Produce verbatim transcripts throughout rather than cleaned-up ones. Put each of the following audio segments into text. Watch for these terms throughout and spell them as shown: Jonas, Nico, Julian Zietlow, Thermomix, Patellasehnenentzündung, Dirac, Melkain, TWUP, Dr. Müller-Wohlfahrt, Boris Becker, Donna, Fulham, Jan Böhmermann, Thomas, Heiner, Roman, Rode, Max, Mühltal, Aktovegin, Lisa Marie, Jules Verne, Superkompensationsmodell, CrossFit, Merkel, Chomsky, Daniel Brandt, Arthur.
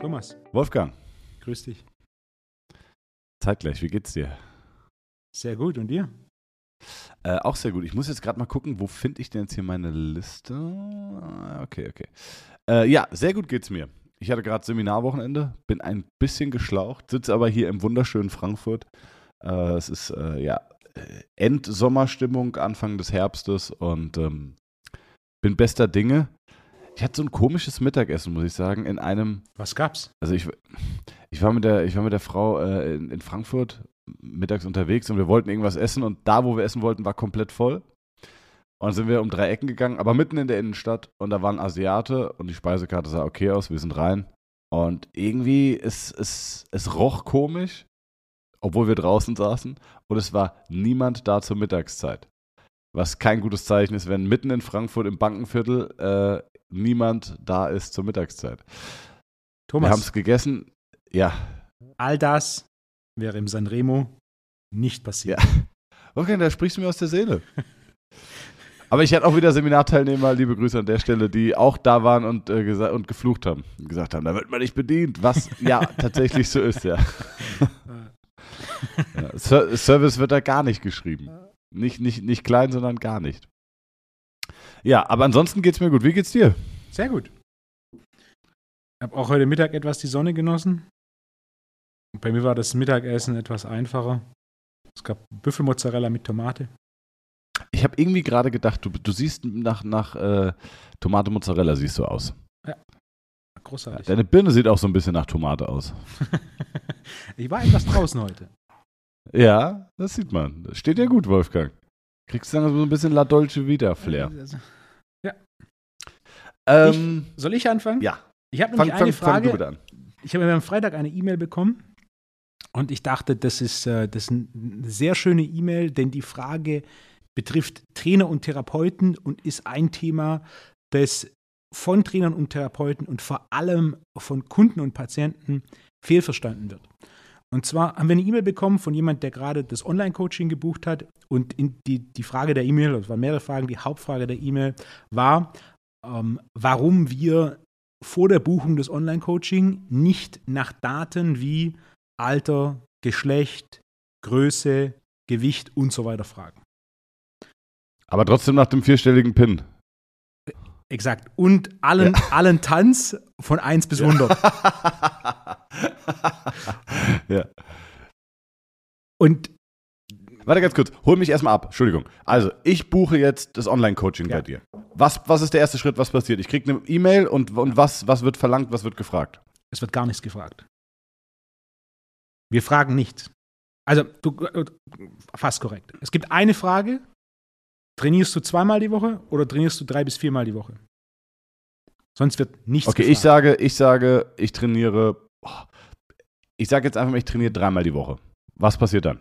Thomas. Wolfgang. Grüß dich. Zeitgleich, wie geht's dir? Sehr gut, und dir? Äh, auch sehr gut. Ich muss jetzt gerade mal gucken, wo finde ich denn jetzt hier meine Liste? Okay, okay. Äh, ja, sehr gut geht's mir. Ich hatte gerade Seminarwochenende, bin ein bisschen geschlaucht, sitze aber hier im wunderschönen Frankfurt. Äh, es ist äh, ja Endsommerstimmung, Anfang des Herbstes und ähm, bin bester Dinge. Ich hatte so ein komisches Mittagessen, muss ich sagen, in einem... Was gab's? Also ich, ich, war, mit der, ich war mit der Frau äh, in, in Frankfurt mittags unterwegs und wir wollten irgendwas essen und da, wo wir essen wollten, war komplett voll. Und dann sind wir um drei Ecken gegangen, aber mitten in der Innenstadt und da waren Asiate und die Speisekarte sah okay aus, wir sind rein. Und irgendwie, es, es, es roch komisch, obwohl wir draußen saßen und es war niemand da zur Mittagszeit. Was kein gutes Zeichen ist, wenn mitten in Frankfurt im Bankenviertel äh, niemand da ist zur Mittagszeit. Thomas. Wir haben es gegessen, ja. All das wäre im Sanremo nicht passiert. Ja. Okay, da sprichst du mir aus der Seele. Aber ich hatte auch wieder Seminarteilnehmer, liebe Grüße an der Stelle, die auch da waren und, äh, gesa- und geflucht haben. Und gesagt haben, da wird man nicht bedient. Was ja tatsächlich so ist, ja. ja Ser- Service wird da gar nicht geschrieben. Nicht, nicht, nicht klein, sondern gar nicht. Ja, aber ansonsten geht's mir gut. Wie geht's dir? Sehr gut. Ich habe auch heute Mittag etwas die Sonne genossen. Und bei mir war das Mittagessen etwas einfacher. Es gab Büffelmozzarella mit Tomate. Ich habe irgendwie gerade gedacht, du, du siehst nach, nach äh, Tomate Mozzarella siehst du aus. Ja, großartig. Deine Birne sieht auch so ein bisschen nach Tomate aus. Ich war etwas draußen heute. Ja, das sieht man. Das steht ja gut, Wolfgang. Kriegst du dann so ein bisschen La Dolce Vita Flair. Ja. Ähm, ich, soll ich anfangen? Ja. Ich habe nämlich fang, eine fang, Frage. Fang du bitte an. Ich habe am Freitag eine E-Mail bekommen und ich dachte, das ist, das ist eine sehr schöne E-Mail, denn die Frage betrifft Trainer und Therapeuten und ist ein Thema, das von Trainern und Therapeuten und vor allem von Kunden und Patienten fehlverstanden wird. Und zwar haben wir eine E-Mail bekommen von jemandem, der gerade das Online-Coaching gebucht hat und in die, die Frage der E-Mail, das waren mehrere Fragen, die Hauptfrage der E-Mail war, ähm, warum wir vor der Buchung des Online-Coaching nicht nach Daten wie Alter, Geschlecht, Größe, Gewicht und so weiter fragen. Aber trotzdem nach dem vierstelligen Pin. Exakt. Und allen, ja. allen Tanz von eins bis hundert. Ja. Und warte ganz kurz. Hol mich erstmal ab. Entschuldigung. Also, ich buche jetzt das Online-Coaching ja. bei dir. Was, was ist der erste Schritt? Was passiert? Ich kriege eine E-Mail und, und was, was wird verlangt? Was wird gefragt? Es wird gar nichts gefragt. Wir fragen nichts. Also, du, fast korrekt. Es gibt eine Frage. Trainierst du zweimal die Woche oder trainierst du drei bis viermal die Woche? Sonst wird nichts Okay, gefragt. ich sage, ich sage, ich trainiere, ich sage jetzt einfach mal, ich trainiere dreimal die Woche. Was passiert dann?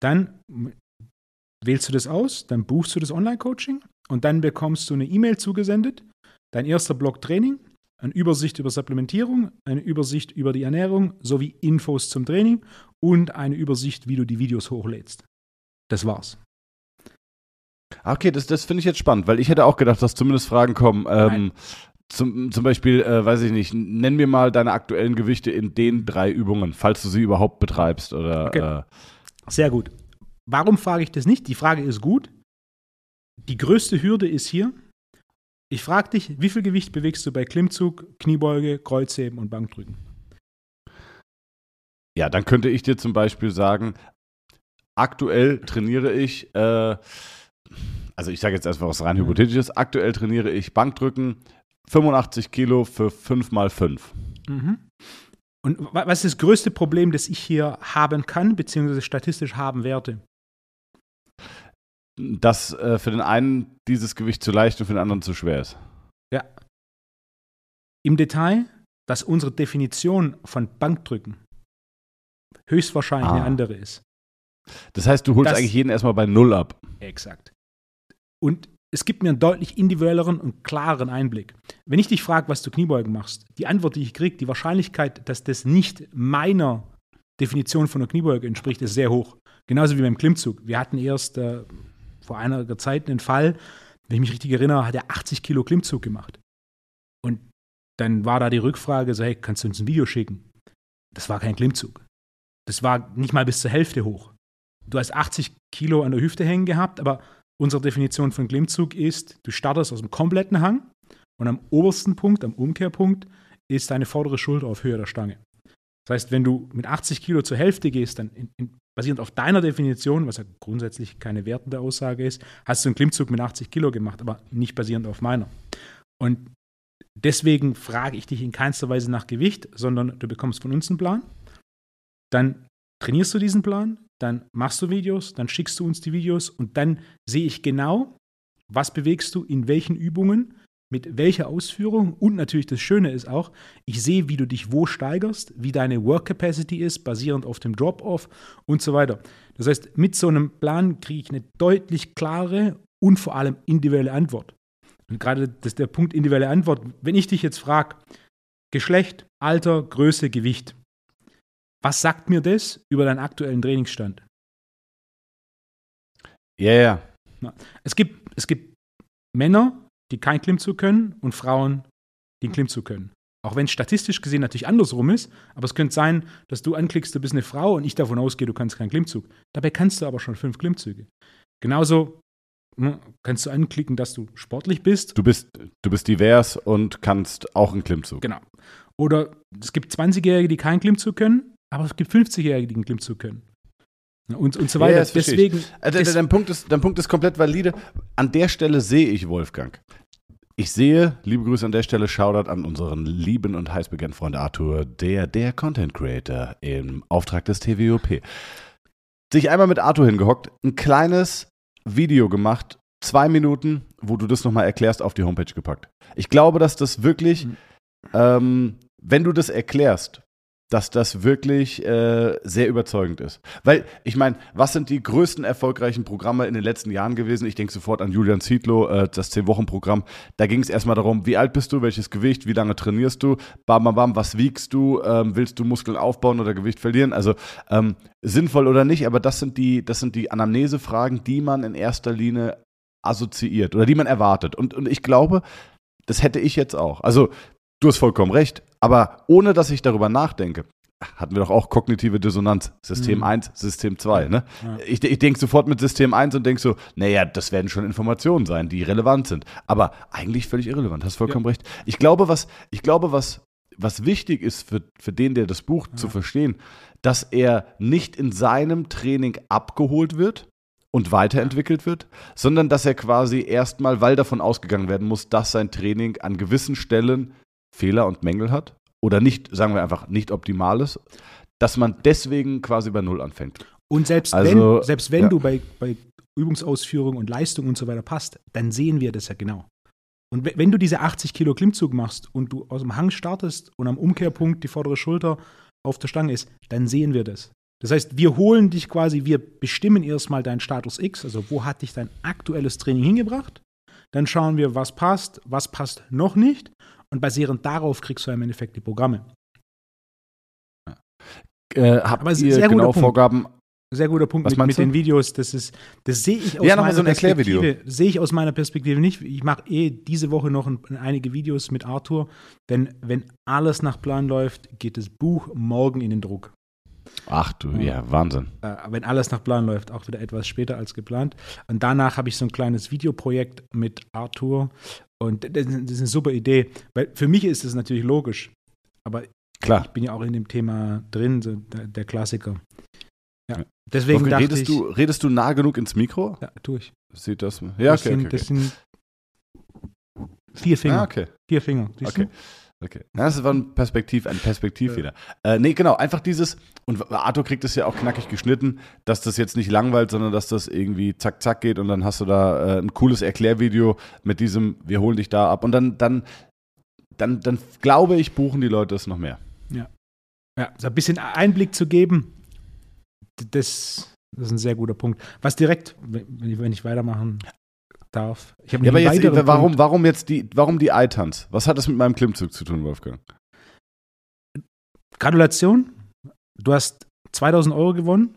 Dann wählst du das aus, dann buchst du das Online-Coaching und dann bekommst du eine E-Mail zugesendet, dein erster Block Training, eine Übersicht über Supplementierung, eine Übersicht über die Ernährung sowie Infos zum Training und eine Übersicht, wie du die Videos hochlädst. Das war's. Okay, das, das finde ich jetzt spannend, weil ich hätte auch gedacht, dass zumindest Fragen kommen. Ähm, zum, zum Beispiel, äh, weiß ich nicht, nenn mir mal deine aktuellen Gewichte in den drei Übungen, falls du sie überhaupt betreibst. Oder, okay. äh, Sehr gut. Warum frage ich das nicht? Die Frage ist gut. Die größte Hürde ist hier, ich frage dich, wie viel Gewicht bewegst du bei Klimmzug, Kniebeuge, Kreuzheben und Bankdrücken? Ja, dann könnte ich dir zum Beispiel sagen, aktuell trainiere ich äh, Also ich sage jetzt erstmal was rein Hypothetisches. Aktuell trainiere ich Bankdrücken, fünfundachtzig Kilo für fünf mal fünf. Mhm. Und was ist das größte Problem, das ich hier haben kann, beziehungsweise statistisch haben werde? Dass äh, für den einen dieses Gewicht zu leicht und für den anderen zu schwer ist. Ja. Im Detail, dass unsere Definition von Bankdrücken höchstwahrscheinlich ah. eine andere ist. Das heißt, du holst das, eigentlich jeden erstmal bei Null ab. Exakt. Und es gibt mir einen deutlich individuelleren und klareren Einblick. Wenn ich dich frage, was du Kniebeugen machst, die Antwort, die ich kriege, die Wahrscheinlichkeit, dass das nicht meiner Definition von einer Kniebeuge entspricht, ist sehr hoch. Genauso wie beim Klimmzug. Wir hatten erst äh, vor einiger Zeit einen Fall, wenn ich mich richtig erinnere, hat er achtzig Kilo Klimmzug gemacht. Und dann war da die Rückfrage, so, hey, kannst du uns ein Video schicken? Das war kein Klimmzug. Das war nicht mal bis zur Hälfte hoch. Du hast achtzig Kilo an der Hüfte hängen gehabt, aber unsere Definition von Klimmzug ist, du startest aus dem kompletten Hang und am obersten Punkt, am Umkehrpunkt, ist deine vordere Schulter auf Höhe der Stange. Das heißt, wenn du mit achtzig Kilo zur Hälfte gehst, dann in, in, basierend auf deiner Definition, was ja grundsätzlich keine wertende Aussage ist, hast du einen Klimmzug mit achtzig Kilo gemacht, aber nicht basierend auf meiner. Und deswegen frage ich dich in keinster Weise nach Gewicht, sondern du bekommst von uns einen Plan, dann trainierst du diesen Plan, dann machst du Videos, dann schickst du uns die Videos und dann sehe ich genau, was bewegst du, in welchen Übungen, mit welcher Ausführung und natürlich das Schöne ist auch, ich sehe, wie du dich wo steigerst, wie deine Work Capacity ist, basierend auf dem Drop-Off und so weiter. Das heißt, mit so einem Plan kriege ich eine deutlich klare und vor allem individuelle Antwort. Und gerade das ist der Punkt individuelle Antwort. Wenn ich dich jetzt frage, Geschlecht, Alter, Größe, Gewicht, was sagt mir das über deinen aktuellen Trainingsstand? Ja, yeah. ja. Es gibt, es gibt Männer, die keinen Klimmzug können und Frauen, die einen Klimmzug können. Auch wenn es statistisch gesehen natürlich andersrum ist, aber es könnte sein, dass du anklickst, du bist eine Frau und ich davon ausgehe, du kannst keinen Klimmzug. Dabei kannst du aber schon fünf Klimmzüge. Genauso kannst du anklicken, dass du sportlich bist. Du bist, du bist divers und kannst auch einen Klimmzug. Genau. Oder es gibt zwanzigjährige, die keinen Klimmzug können, aber es gibt fünfzigjährige, die einen Klimmzug können. Und, und so weiter. Ja, deswegen, also, des- dein, Punkt ist, dein Punkt ist komplett valide. An der Stelle sehe ich, Wolfgang. Ich sehe, liebe Grüße an der Stelle, Shoutout an unseren lieben und heiß begehrten Freund Arthur, der, der Content Creator im Auftrag des T W U P. Sich einmal mit Arthur hingehockt, ein kleines Video gemacht, zwei Minuten, wo du das nochmal erklärst, auf die Homepage gepackt. Ich glaube, dass das wirklich, mhm. ähm, wenn du das erklärst, dass das wirklich äh, sehr überzeugend ist. Weil, ich meine, was sind die größten erfolgreichen Programme in den letzten Jahren gewesen? Ich denke sofort an Julian Zietlow, äh, das zehn-Wochen-Programm. Da ging es erstmal darum, wie alt bist du, welches Gewicht, wie lange trainierst du, bam, bam, bam, was wiegst du, ähm, willst du Muskeln aufbauen oder Gewicht verlieren? Also ähm, sinnvoll oder nicht, aber das sind die, das sind die Anamnesefragen, die man in erster Linie assoziiert oder die man erwartet. Und, und ich glaube, das hätte ich jetzt auch. Also, du hast vollkommen recht, aber ohne, dass ich darüber nachdenke, hatten wir doch auch kognitive Dissonanz. System eins, System zwei. Ne? Ja. Ich, ich denke sofort mit System eins und denke so, naja, das werden schon Informationen sein, die relevant sind. Aber eigentlich völlig irrelevant, hast vollkommen ja. recht. Ich glaube, was, ich glaube, was, was wichtig ist für, für den, der das Buch ja. zu verstehen, dass er nicht in seinem Training abgeholt wird und weiterentwickelt wird, sondern dass er quasi erstmal, weil davon ausgegangen werden muss, dass sein Training an gewissen Stellen Fehler und Mängel hat oder nicht, sagen wir einfach, nicht optimal ist, dass man deswegen quasi bei Null anfängt. Und selbst also, wenn, selbst wenn ja. du bei, bei Übungsausführung und Leistung und so weiter passt, dann sehen wir das ja genau. Und w- wenn du diese achtzig Kilo Klimmzug machst und du aus dem Hang startest und am Umkehrpunkt die vordere Schulter auf der Stange ist, dann sehen wir das. Das heißt, wir holen dich quasi, wir bestimmen erstmal deinen Status X, also wo hat dich dein aktuelles Training hingebracht, dann schauen wir, was passt, was passt noch nicht. Und basierend darauf kriegst du im Endeffekt die Programme. Äh, habt Aber ihr sehr genau Vorgaben? Sehr guter Punkt mit, mit den Videos. Das, ist, das sehe ich aus ja, meiner so Perspektive. Sehe ich aus meiner Perspektive nicht. Ich mache eh diese Woche noch ein, einige Videos mit Arthur. Denn wenn alles nach Plan läuft, geht das Buch morgen in den Druck. Ach du, ja, Wahnsinn. Wenn alles nach Plan läuft, auch wieder etwas später als geplant. Und danach habe ich so ein kleines Videoprojekt mit Arthur. Und das ist eine super Idee. Weil für mich ist das natürlich logisch. Aber klar, ich bin ja auch in dem Thema drin, so der, der Klassiker. Ja, deswegen okay, dachte redest ich, du, redest du nah genug ins Mikro? Ja, tue ich. Sieht das mal. Ja, das okay, sind, okay. Das sind vier Finger. Ah, okay. Vier Finger. Siehst okay. Du? Okay. Das war ein Perspektiv, ein Perspektivfehler. Ja. Äh, nee, genau, einfach dieses, und Arthur kriegt es ja auch knackig geschnitten, dass das jetzt nicht langweilt, sondern dass das irgendwie zack, zack geht und dann hast du da äh, ein cooles Erklärvideo mit diesem, wir holen dich da ab. Und dann, dann, dann, dann glaube ich, buchen die Leute es noch mehr. Ja. Ja, so ein bisschen Einblick zu geben, das, das ist ein sehr guter Punkt. Was direkt, wenn ich, wenn ich weitermachen darf. Ich habe ja, aber jetzt, warum, warum jetzt die, warum die Eitanz? Was hat das mit meinem Klimmzug zu tun, Wolfgang? Gratulation, du hast zweitausend Euro gewonnen.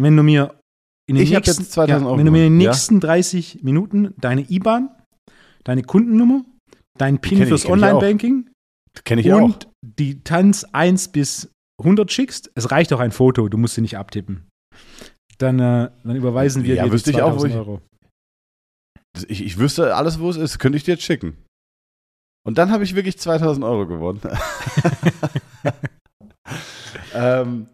Wenn du mir in den, ich nächsten, jetzt zweitausend ja, Euro in den nächsten ja? dreißig Minuten deine I B A N, deine Kundennummer, dein PIN fürs Online-Banking und die Tanz eins bis hundert schickst. Es reicht auch ein Foto, du musst sie nicht abtippen. Dann, äh, dann überweisen wir ja, dir die zweitausend Euro. Ich, ich wüsste alles, wo es ist, könnte ich dir jetzt schicken. Und dann habe ich wirklich zweitausend Euro gewonnen. ähm,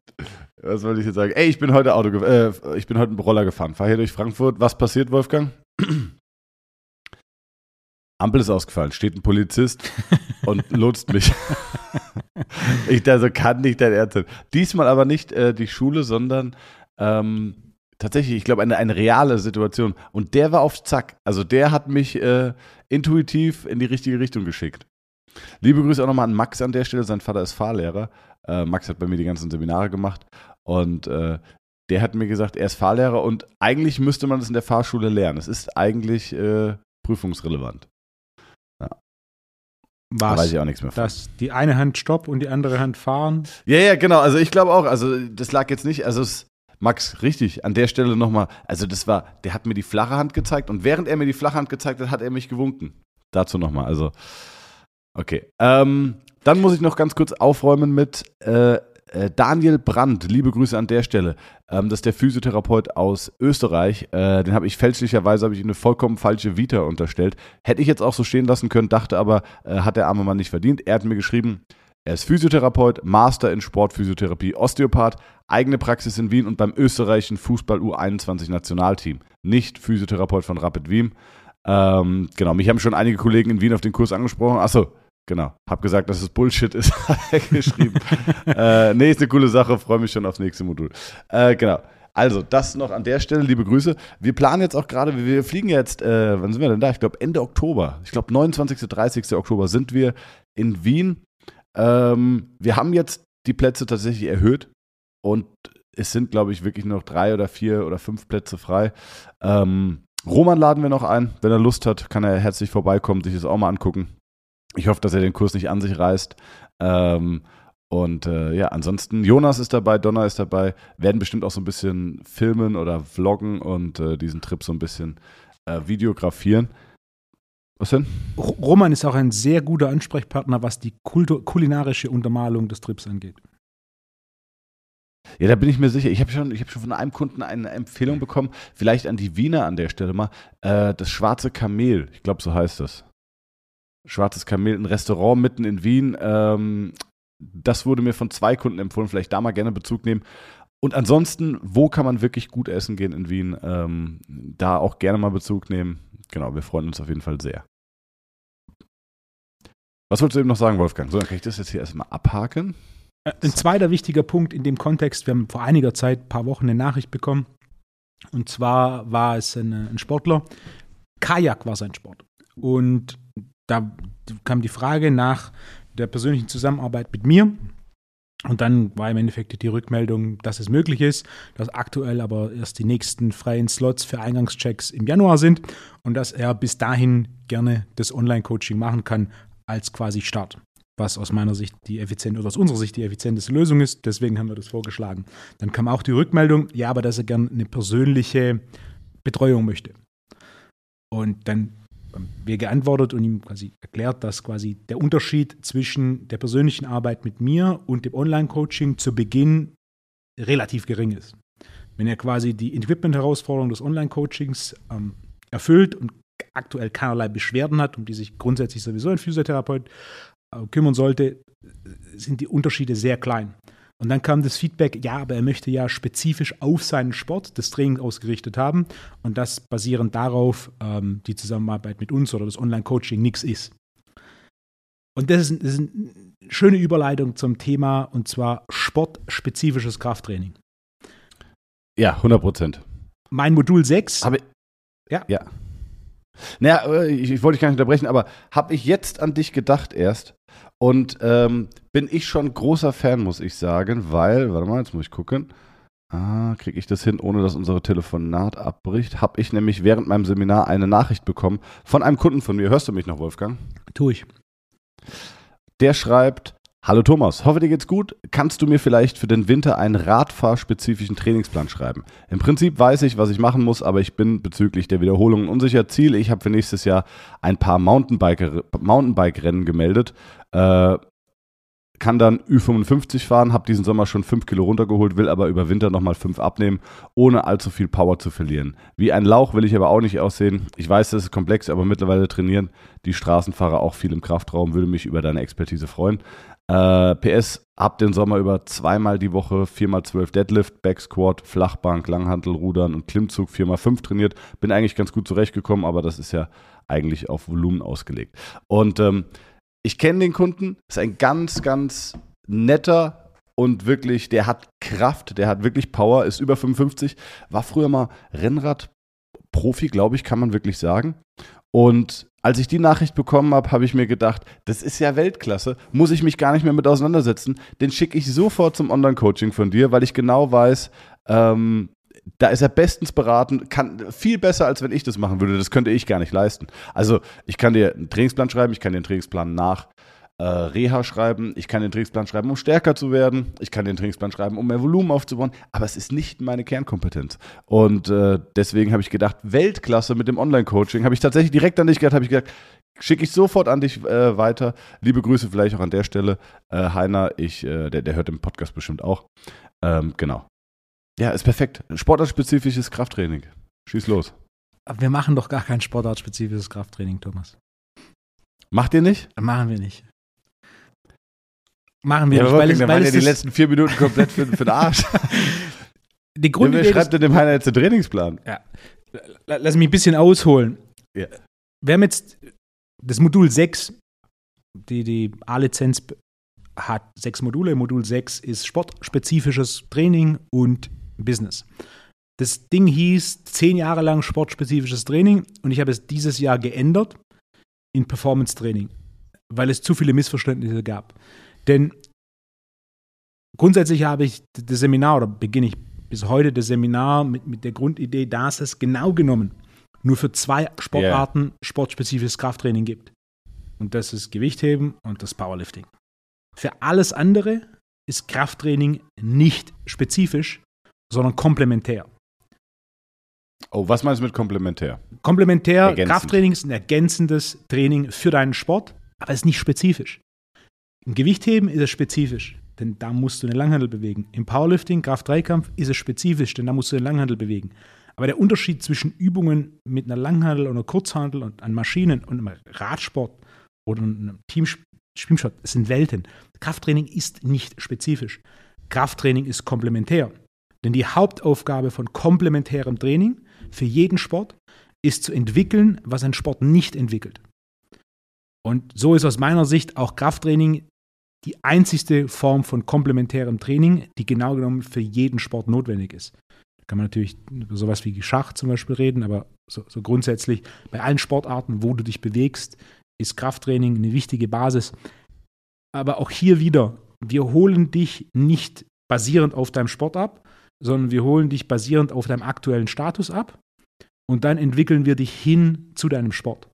was wollte ich jetzt sagen? Ey, ich bin heute Auto, äh, ich bin heute einen Roller gefahren, fahre hier durch Frankfurt. Was passiert, Wolfgang? Ampel ist ausgefallen, steht ein Polizist und lotst mich. Ich da so, kann nicht dein Ernst sein. Diesmal aber nicht äh, die Schule, sondern ähm, tatsächlich, ich glaube, eine, eine reale Situation. Und der war auf Zack. Also der hat mich äh, intuitiv in die richtige Richtung geschickt. Liebe Grüße auch nochmal an Max an der Stelle. Sein Vater ist Fahrlehrer. Äh, Max hat bei mir die ganzen Seminare gemacht. Und äh, der hat mir gesagt, er ist Fahrlehrer. Und eigentlich müsste man das in der Fahrschule lernen. Es ist eigentlich äh, prüfungsrelevant. Ja. Was? Da weiß ich auch nichts mehr von. Dass die eine Hand Stopp und die andere Hand fahren? Ja, ja, genau. Also ich glaube auch. Also das lag jetzt nicht. Also es Max, richtig, an der Stelle nochmal, also das war, der hat mir die flache Hand gezeigt und während er mir die flache Hand gezeigt hat, hat er mich gewunken. Dazu nochmal, also, okay. Ähm, dann muss ich noch ganz kurz aufräumen mit äh, äh, Daniel Brandt, liebe Grüße an der Stelle. Ähm, das ist der Physiotherapeut aus Österreich, äh, den habe ich fälschlicherweise, habe ich eine vollkommen falsche Vita unterstellt. Hätte ich jetzt auch so stehen lassen können, dachte aber, äh, hat der arme Mann nicht verdient. Er hat mir geschrieben, er ist Physiotherapeut, Master in Sportphysiotherapie, Osteopath, eigene Praxis in Wien und beim österreichischen Fußball U einundzwanzig Nationalteam. Nicht Physiotherapeut von Rapid Wien. Ähm, genau, mich haben schon einige Kollegen in Wien auf den Kurs angesprochen. Achso, genau, hab gesagt, dass es Bullshit ist, geschrieben. äh, nee, ist eine coole Sache, freue mich schon aufs nächste Modul. Äh, genau, also das noch an der Stelle, liebe Grüße. Wir planen jetzt auch gerade, wir fliegen jetzt, äh, wann sind wir denn da? Ich glaube Ende Oktober, ich glaube neunundzwanzigsten, dreißigsten Oktober sind wir in Wien. Ähm, wir haben jetzt die Plätze tatsächlich erhöht und es sind, glaube ich, wirklich noch drei oder vier oder fünf Plätze frei. Ähm, Roman laden wir noch ein. Wenn er Lust hat, kann er herzlich vorbeikommen, sich das auch mal angucken. Ich hoffe, dass er den Kurs nicht an sich reißt. Ähm, und äh, ja, ansonsten, Jonas ist dabei, Donna ist dabei, werden bestimmt auch so ein bisschen filmen oder vloggen und äh, diesen Trip so ein bisschen äh, videografieren. Was denn? Roman ist auch ein sehr guter Ansprechpartner, was die Kultur, kulinarische Untermalung des Trips angeht. Ja, da bin ich mir sicher. Ich habe schon, ich hab schon von einem Kunden eine Empfehlung bekommen, vielleicht an die Wiener an der Stelle mal, äh, das Schwarze Kamel, ich glaube, so heißt das. Schwarzes Kamel, ein Restaurant mitten in Wien. Ähm, das wurde mir von zwei Kunden empfohlen, vielleicht da mal gerne Bezug nehmen. Und ansonsten, wo kann man wirklich gut essen gehen in Wien? Ähm, da auch gerne mal Bezug nehmen. Genau, wir freuen uns auf jeden Fall sehr. Was wolltest du eben noch sagen, Wolfgang? So, dann kann ich das jetzt hier erstmal abhaken. Ein zweiter wichtiger Punkt in dem Kontext, wir haben vor einiger Zeit, ein paar Wochen, eine Nachricht bekommen. Und zwar war es ein, ein Sportler. Kajak war sein Sport. Und da kam die Frage nach der persönlichen Zusammenarbeit mit mir. Und dann war im Endeffekt die Rückmeldung, dass es möglich ist, dass aktuell aber erst die nächsten freien Slots für Eingangschecks im Januar sind und dass er bis dahin gerne das Online-Coaching machen kann als quasi Start, was aus meiner Sicht die effiziente oder aus unserer Sicht die effizienteste Lösung ist. Deswegen haben wir das vorgeschlagen. Dann kam auch die Rückmeldung, ja, aber dass er gerne eine persönliche Betreuung möchte. Und dann haben wir geantwortet und ihm quasi erklärt, dass quasi der Unterschied zwischen der persönlichen Arbeit mit mir und dem Online-Coaching zu Beginn relativ gering ist. Wenn er quasi die Equipment-Herausforderung des Online-Coachings ähm, erfüllt und aktuell keinerlei Beschwerden hat, um die sich grundsätzlich sowieso ein Physiotherapeut äh, kümmern sollte, sind die Unterschiede sehr klein. Und dann kam das Feedback, ja, aber er möchte ja spezifisch auf seinen Sport das Training ausgerichtet haben und das basierend darauf ähm, die Zusammenarbeit mit uns oder das Online-Coaching nichts ist. Und das ist, das ist eine schöne Überleitung zum Thema, und zwar sportspezifisches Krafttraining. Ja, hundert Prozent. Mein Modul sechs. Aber, ja. ja. Naja, ich, ich wollte dich gar nicht unterbrechen, aber habe ich jetzt an dich gedacht erst. Und ähm, bin ich schon großer Fan, muss ich sagen, weil, warte mal, jetzt muss ich gucken, ah, kriege ich das hin, ohne dass unsere Telefonat abbricht, habe ich nämlich während meinem Seminar eine Nachricht bekommen von einem Kunden von mir. Hörst du mich noch, Wolfgang? Tue ich. Der schreibt, Hallo Thomas, hoffe dir geht's gut. Kannst du mir vielleicht für den Winter einen radfahrspezifischen Trainingsplan schreiben? Im Prinzip weiß ich, was ich machen muss, aber ich bin bezüglich der Wiederholungen unsicher. Ziel, ich habe für nächstes Jahr ein paar Mountainbike-Rennen gemeldet, äh, kann dann Ü fünfundfünfzig fahren, habe diesen Sommer schon fünf Kilo runtergeholt, will aber über Winter nochmal fünf abnehmen, ohne allzu viel Power zu verlieren. Wie ein Lauch will ich aber auch nicht aussehen. Ich weiß, das ist komplex, aber mittlerweile trainieren die Straßenfahrer auch viel im Kraftraum. Würde mich über deine Expertise freuen. Uh, P S, ab den Sommer über zweimal die Woche vier mal zwölf Deadlift, Backsquat, Flachbank, Langhantel, Rudern und Klimmzug vier mal fünf trainiert. Bin eigentlich ganz gut zurechtgekommen, aber das ist ja eigentlich auf Volumen ausgelegt. Und ähm, ich kenne den Kunden, ist ein ganz, ganz netter und wirklich, der hat Kraft, der hat wirklich Power, ist über fünfundfünfzig, war früher mal Rennradprofi, glaube ich, kann man wirklich sagen. Und als ich die Nachricht bekommen habe, habe ich mir gedacht, das ist ja Weltklasse, muss ich mich gar nicht mehr mit auseinandersetzen, den schicke ich sofort zum Online-Coaching von dir, weil ich genau weiß, ähm, da ist er bestens beraten, kann viel besser, als wenn ich das machen würde, das könnte ich gar nicht leisten. Also ich kann dir einen Trainingsplan schreiben, ich kann dir einen Trainingsplan nach äh, Reha schreiben, ich kann den Trainingsplan schreiben, um stärker zu werden, ich kann den Trainingsplan schreiben, um mehr Volumen aufzubauen, aber es ist nicht meine Kernkompetenz. Und äh, deswegen habe ich gedacht, Weltklasse mit dem Online-Coaching, habe ich tatsächlich direkt an dich gedacht, habe ich gedacht, schicke ich sofort an dich äh, weiter. Liebe Grüße vielleicht auch an der Stelle, äh, Heiner, ich, äh, der, der hört den Podcast bestimmt auch. Ähm, genau. Ja, ist perfekt. Sportartspezifisches Krafttraining. Schieß los. Aber wir machen doch gar kein sportartspezifisches Krafttraining, Thomas. Macht ihr nicht? Das machen wir nicht. Machen wir ja, nicht, weil es, wir weil es ja die letzten vier Minuten komplett für, für den Arsch. Die Grundidee, wer schreibt denn dem Heiner jetzt den Trainingsplan? Ja. Lass mich ein bisschen ausholen. Ja. Wir haben jetzt das Modul sechs, die die A-Lizenz hat sechs Module. Modul sechs ist sportspezifisches Training und Business. Das Ding hieß zehn Jahre lang sportspezifisches Training und ich habe es dieses Jahr geändert in Performance Training, weil es zu viele Missverständnisse gab. Denn grundsätzlich habe ich das Seminar, oder beginne ich bis heute das Seminar mit, mit der Grundidee, dass es genau genommen nur für zwei Sportarten yeah. sportspezifisches Krafttraining gibt. Und das ist Gewichtheben und das Powerlifting. Für alles andere ist Krafttraining nicht spezifisch, sondern komplementär. Oh, was meinst du mit komplementär? Komplementär, ergänzend. Krafttraining ist ein ergänzendes Training für deinen Sport, aber es ist nicht spezifisch. Im Gewichtheben ist es spezifisch, denn da musst du den Langhandel bewegen. Im Powerlifting, Kraft-Dreikampf ist es spezifisch, denn da musst du den Langhandel bewegen. Aber der Unterschied zwischen Übungen mit einer Langhandel und einer Kurzhandel und an Maschinen und einem Radsport oder einem Team-Schwimmshot sind Welten. Krafttraining ist nicht spezifisch. Krafttraining ist komplementär. Denn die Hauptaufgabe von komplementärem Training für jeden Sport ist zu entwickeln, was ein Sport nicht entwickelt. Und so ist aus meiner Sicht auch Krafttraining die einzigste Form von komplementärem Training, die genau genommen für jeden Sport notwendig ist. Da kann man natürlich über sowas wie Schach zum Beispiel reden, aber so, so grundsätzlich bei allen Sportarten, wo du dich bewegst, ist Krafttraining eine wichtige Basis. Aber auch hier wieder, wir holen dich nicht basierend auf deinem Sport ab, sondern wir holen dich basierend auf deinem aktuellen Status ab und dann entwickeln wir dich hin zu deinem Sport.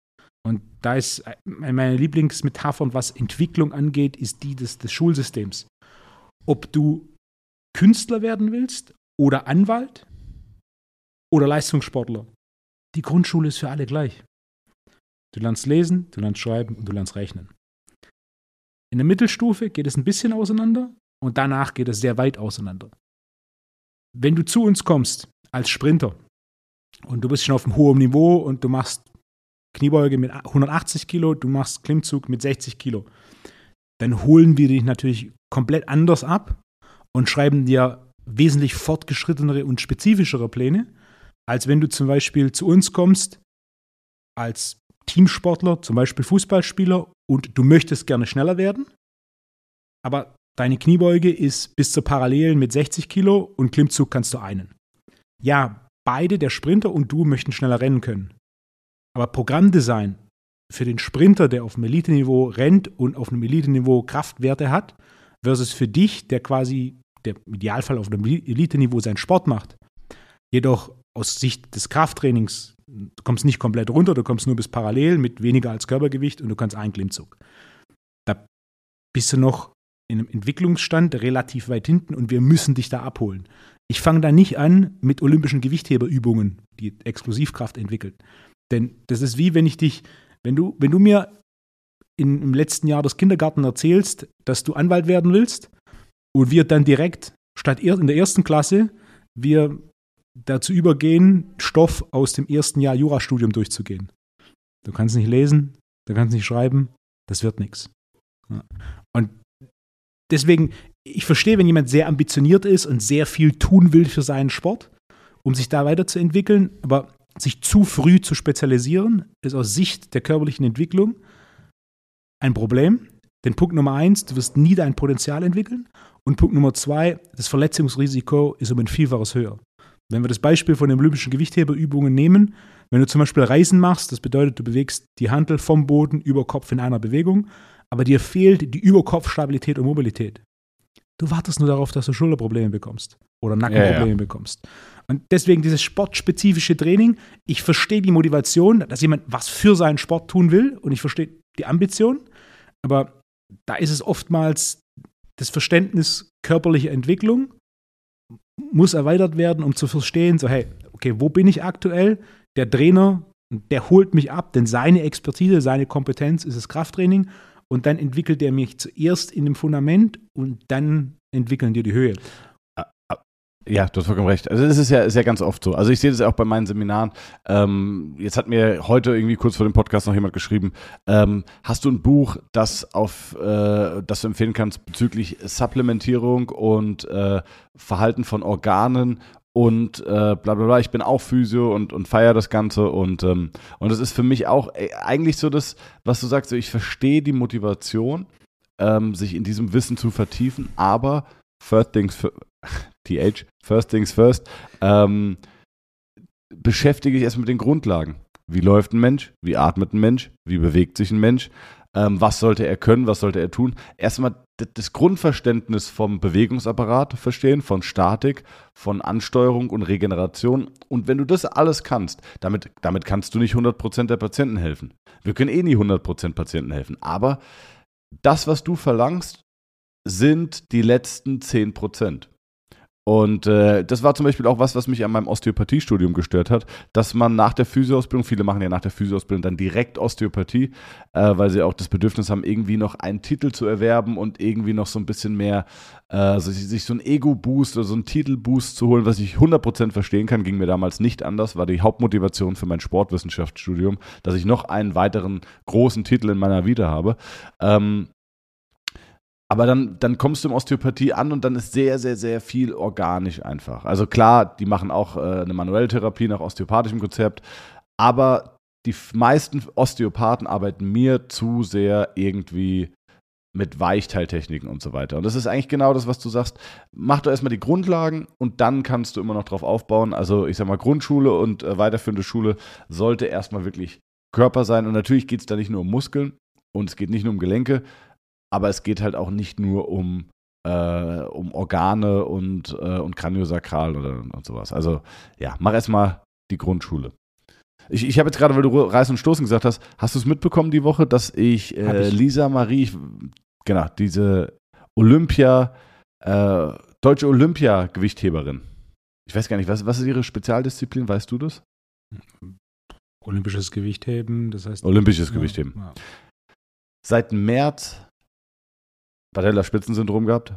Und da ist meine Lieblingsmetapher, was Entwicklung angeht, ist die des, des Schulsystems. Ob du Künstler werden willst oder Anwalt oder Leistungssportler, die Grundschule ist für alle gleich. Du lernst lesen, du lernst schreiben und du lernst rechnen. In der Mittelstufe geht es ein bisschen auseinander und danach geht es sehr weit auseinander. Wenn du zu uns kommst als Sprinter und du bist schon auf einem hohen Niveau und du machst Kniebeuge mit hundertachtzig Kilo, du machst Klimmzug mit sechzig Kilo. Dann holen wir dich natürlich komplett anders ab und schreiben dir wesentlich fortgeschrittenere und spezifischere Pläne, als wenn du zum Beispiel zu uns kommst als Teamsportler, zum Beispiel Fußballspieler, und du möchtest gerne schneller werden, aber deine Kniebeuge ist bis zur Parallelen mit sechzig Kilo und Klimmzug kannst du einen. Ja, beide, der Sprinter und du, möchten schneller rennen können. Aber Programmdesign für den Sprinter, der auf einem Elite-Niveau rennt und auf einem Elite-Niveau Kraftwerte hat, versus für dich, der quasi, der im Idealfall auf einem Elite-Niveau seinen Sport macht, jedoch aus Sicht des Krafttrainings, du kommst nicht komplett runter, du kommst nur bis parallel mit weniger als Körpergewicht und du kannst einen Klimmzug. Da bist du noch in einem Entwicklungsstand relativ weit hinten und wir müssen dich da abholen. Ich fange da nicht an mit olympischen Gewichtheberübungen, die Explosivkraft entwickelt. Denn das ist wie, wenn ich dich, wenn du, wenn du mir in, im letzten Jahr des Kindergarten erzählst, dass du Anwalt werden willst und wir dann direkt, statt er, in der ersten Klasse, wir dazu übergehen, Stoff aus dem ersten Jahr Jurastudium durchzugehen. Du kannst nicht lesen, du kannst nicht schreiben, das wird nichts. Und deswegen, ich verstehe, wenn jemand sehr ambitioniert ist und sehr viel tun will für seinen Sport, um sich da weiterzuentwickeln, aber sich zu früh zu spezialisieren, ist aus Sicht der körperlichen Entwicklung ein Problem. Denn Punkt Nummer eins, du wirst nie dein Potenzial entwickeln. Und Punkt Nummer zwei, das Verletzungsrisiko ist um ein Vielfaches höher. Wenn wir das Beispiel von den olympischen Gewichtheberübungen nehmen, wenn du zum Beispiel Reisen machst, das bedeutet, du bewegst die Hantel vom Boden über Kopf in einer Bewegung, aber dir fehlt die Überkopfstabilität und Mobilität. Du wartest nur darauf, dass du Schulterprobleme bekommst oder Nackenprobleme ja, ja. bekommst. Und deswegen dieses sportspezifische Training, ich verstehe die Motivation, dass jemand was für seinen Sport tun will und ich verstehe die Ambition, aber da ist es oftmals das Verständnis körperlicher Entwicklung muss erweitert werden, um zu verstehen, so hey, okay, wo bin ich aktuell? Der Trainer, der holt mich ab, denn seine Expertise, seine Kompetenz ist das Krafttraining und dann entwickelt er mich zuerst in dem Fundament und dann entwickeln die die Höhe. Ja, du hast vollkommen recht. Also das ist ja, ist ja ganz oft so. Also ich sehe das ja auch bei meinen Seminaren. Ähm, jetzt hat mir heute irgendwie kurz vor dem Podcast noch jemand geschrieben, ähm, hast du ein Buch, das, auf, äh, das du empfehlen kannst bezüglich Supplementierung und äh, Verhalten von Organen und äh, bla bla bla, ich bin auch Physio und, und feiere das Ganze und, ähm, und das ist für mich auch äh, eigentlich so das, was du sagst, so ich verstehe die Motivation, ähm, sich in diesem Wissen zu vertiefen, aber first things first, th, first things first, ähm, beschäftige ich erst mit den Grundlagen. Wie läuft ein Mensch? Wie atmet ein Mensch? Wie bewegt sich ein Mensch? Ähm, was sollte er können? Was sollte er tun? Erstmal das Grundverständnis vom Bewegungsapparat verstehen, von Statik, von Ansteuerung und Regeneration. Und wenn du das alles kannst, damit, damit kannst du nicht hundert Prozent der Patienten helfen. Wir können eh nie hundert Prozent Patienten helfen. Aber das, was du verlangst, sind die letzten zehn Prozent. Und äh, das war zum Beispiel auch was, was mich an meinem Osteopathiestudium gestört hat, dass man nach der Physioausbildung, viele machen ja nach der Physioausbildung dann direkt Osteopathie, äh, weil sie auch das Bedürfnis haben, irgendwie noch einen Titel zu erwerben und irgendwie noch so ein bisschen mehr, äh, so, sich so einen Ego-Boost oder so einen Titel-Boost zu holen, was ich hundert Prozent verstehen kann, ging mir damals nicht anders, war die Hauptmotivation für mein Sportwissenschaftsstudium, dass ich noch einen weiteren großen Titel in meiner Vita habe. Ähm, Aber dann, dann kommst du im Osteopathie an und dann ist sehr, sehr, sehr viel organisch einfach. Also klar, die machen auch äh, eine manuelle Therapie nach osteopathischem Konzept, aber die meisten Osteopathen arbeiten mir zu sehr irgendwie mit Weichteiltechniken und so weiter. Und das ist eigentlich genau das, was du sagst. Mach doch erstmal die Grundlagen und dann kannst du immer noch drauf aufbauen. Also ich sag mal, Grundschule und äh, weiterführende Schule sollte erstmal wirklich Körper sein. Und natürlich geht es da nicht nur um Muskeln und es geht nicht nur um Gelenke, aber es geht halt auch nicht nur um, äh, um Organe und, äh, und Kraniosakral oder, und sowas. Also ja, mach erstmal die Grundschule. Ich, ich habe jetzt gerade, weil du Reißen und Stoßen gesagt hast, hast du es mitbekommen die Woche, dass ich, äh, ich. Lisa Marie, ich, genau, diese Olympia, äh, deutsche Olympia-Gewichtheberin. Ich weiß gar nicht, was, was ist ihre Spezialdisziplin, weißt du das? Olympisches Gewichtheben, das heißt. Olympisches ja, Gewichtheben. Ja. Seit März Patellaspitzensyndrom gehabt.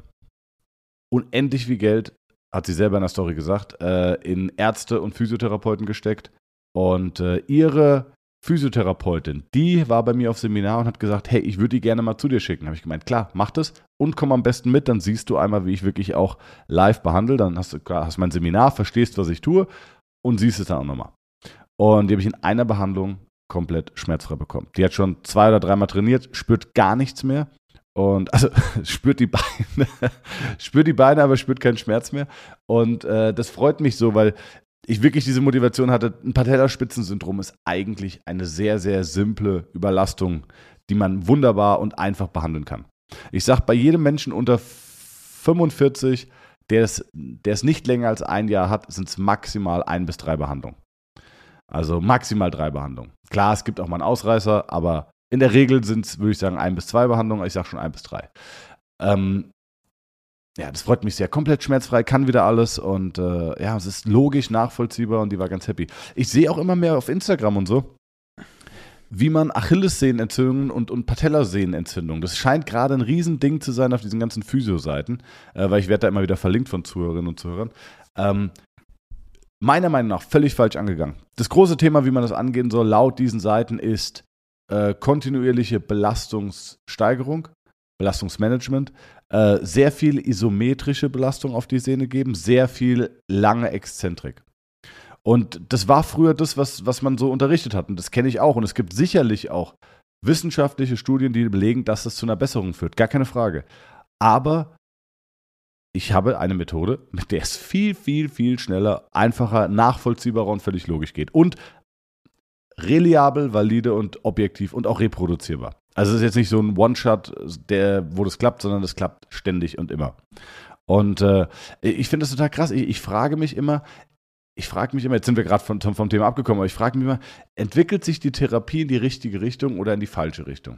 Unendlich viel Geld, hat sie selber in der Story gesagt, äh, in Ärzte und Physiotherapeuten gesteckt. Und äh, ihre Physiotherapeutin, die war bei mir auf Seminar und hat gesagt, hey, ich würde die gerne mal zu dir schicken. Habe ich gemeint, klar, mach das und komm am besten mit, dann siehst du einmal, wie ich wirklich auch live behandle. Dann hast du hast mein Seminar, verstehst, was ich tue und siehst es dann auch nochmal. Und die habe ich in einer Behandlung komplett schmerzfrei bekommen. Die hat schon zwei oder dreimal trainiert, spürt gar nichts mehr. Und also spürt die Beine, spürt die Beine, aber spürt keinen Schmerz mehr. Und äh, das freut mich so, weil ich wirklich diese Motivation hatte. Ein Patellaspitzensyndrom ist eigentlich eine sehr, sehr simple Überlastung, die man wunderbar und einfach behandeln kann. Ich sage bei jedem Menschen unter fünfundvierzig, der es, der es nicht länger als ein Jahr hat, sind es maximal ein bis drei Behandlungen. Also maximal drei Behandlungen. Klar, es gibt auch mal einen Ausreißer, aber in der Regel sind es, würde ich sagen, ein bis zwei Behandlungen. Ich sage schon ein bis drei. Ähm, ja, das freut mich sehr. Komplett schmerzfrei, kann wieder alles und äh, ja, es ist logisch, nachvollziehbar und die war ganz happy. Ich sehe auch immer mehr auf Instagram und so, wie man Achillessehnenentzündungen und, und Patellasehnenentzündungen, das scheint gerade ein Riesending zu sein auf diesen ganzen Physio-Seiten, äh, weil ich werde da immer wieder verlinkt von Zuhörerinnen und Zuhörern. Ähm, meiner Meinung nach völlig falsch angegangen. Das große Thema, wie man das angehen soll, laut diesen Seiten ist äh, kontinuierliche Belastungssteigerung, Belastungsmanagement, äh, sehr viel isometrische Belastung auf die Sehne geben, sehr viel lange Exzentrik. Und das war früher das, was, was man so unterrichtet hat. Und das kenne ich auch. Und es gibt sicherlich auch wissenschaftliche Studien, die belegen, dass das zu einer Besserung führt. Gar keine Frage. Aber ich habe eine Methode, mit der es viel, viel, viel schneller, einfacher, nachvollziehbarer und völlig logisch geht. Und reliabel, valide und objektiv und auch reproduzierbar. Also es ist jetzt nicht so ein One-Shot, der, wo das klappt, sondern das klappt ständig und immer. Und äh, ich finde das total krass. Ich, ich frage mich immer, Ich frage mich immer, jetzt sind wir gerade vom, vom Thema abgekommen, aber ich frage mich immer, entwickelt sich die Therapie in die richtige Richtung oder in die falsche Richtung?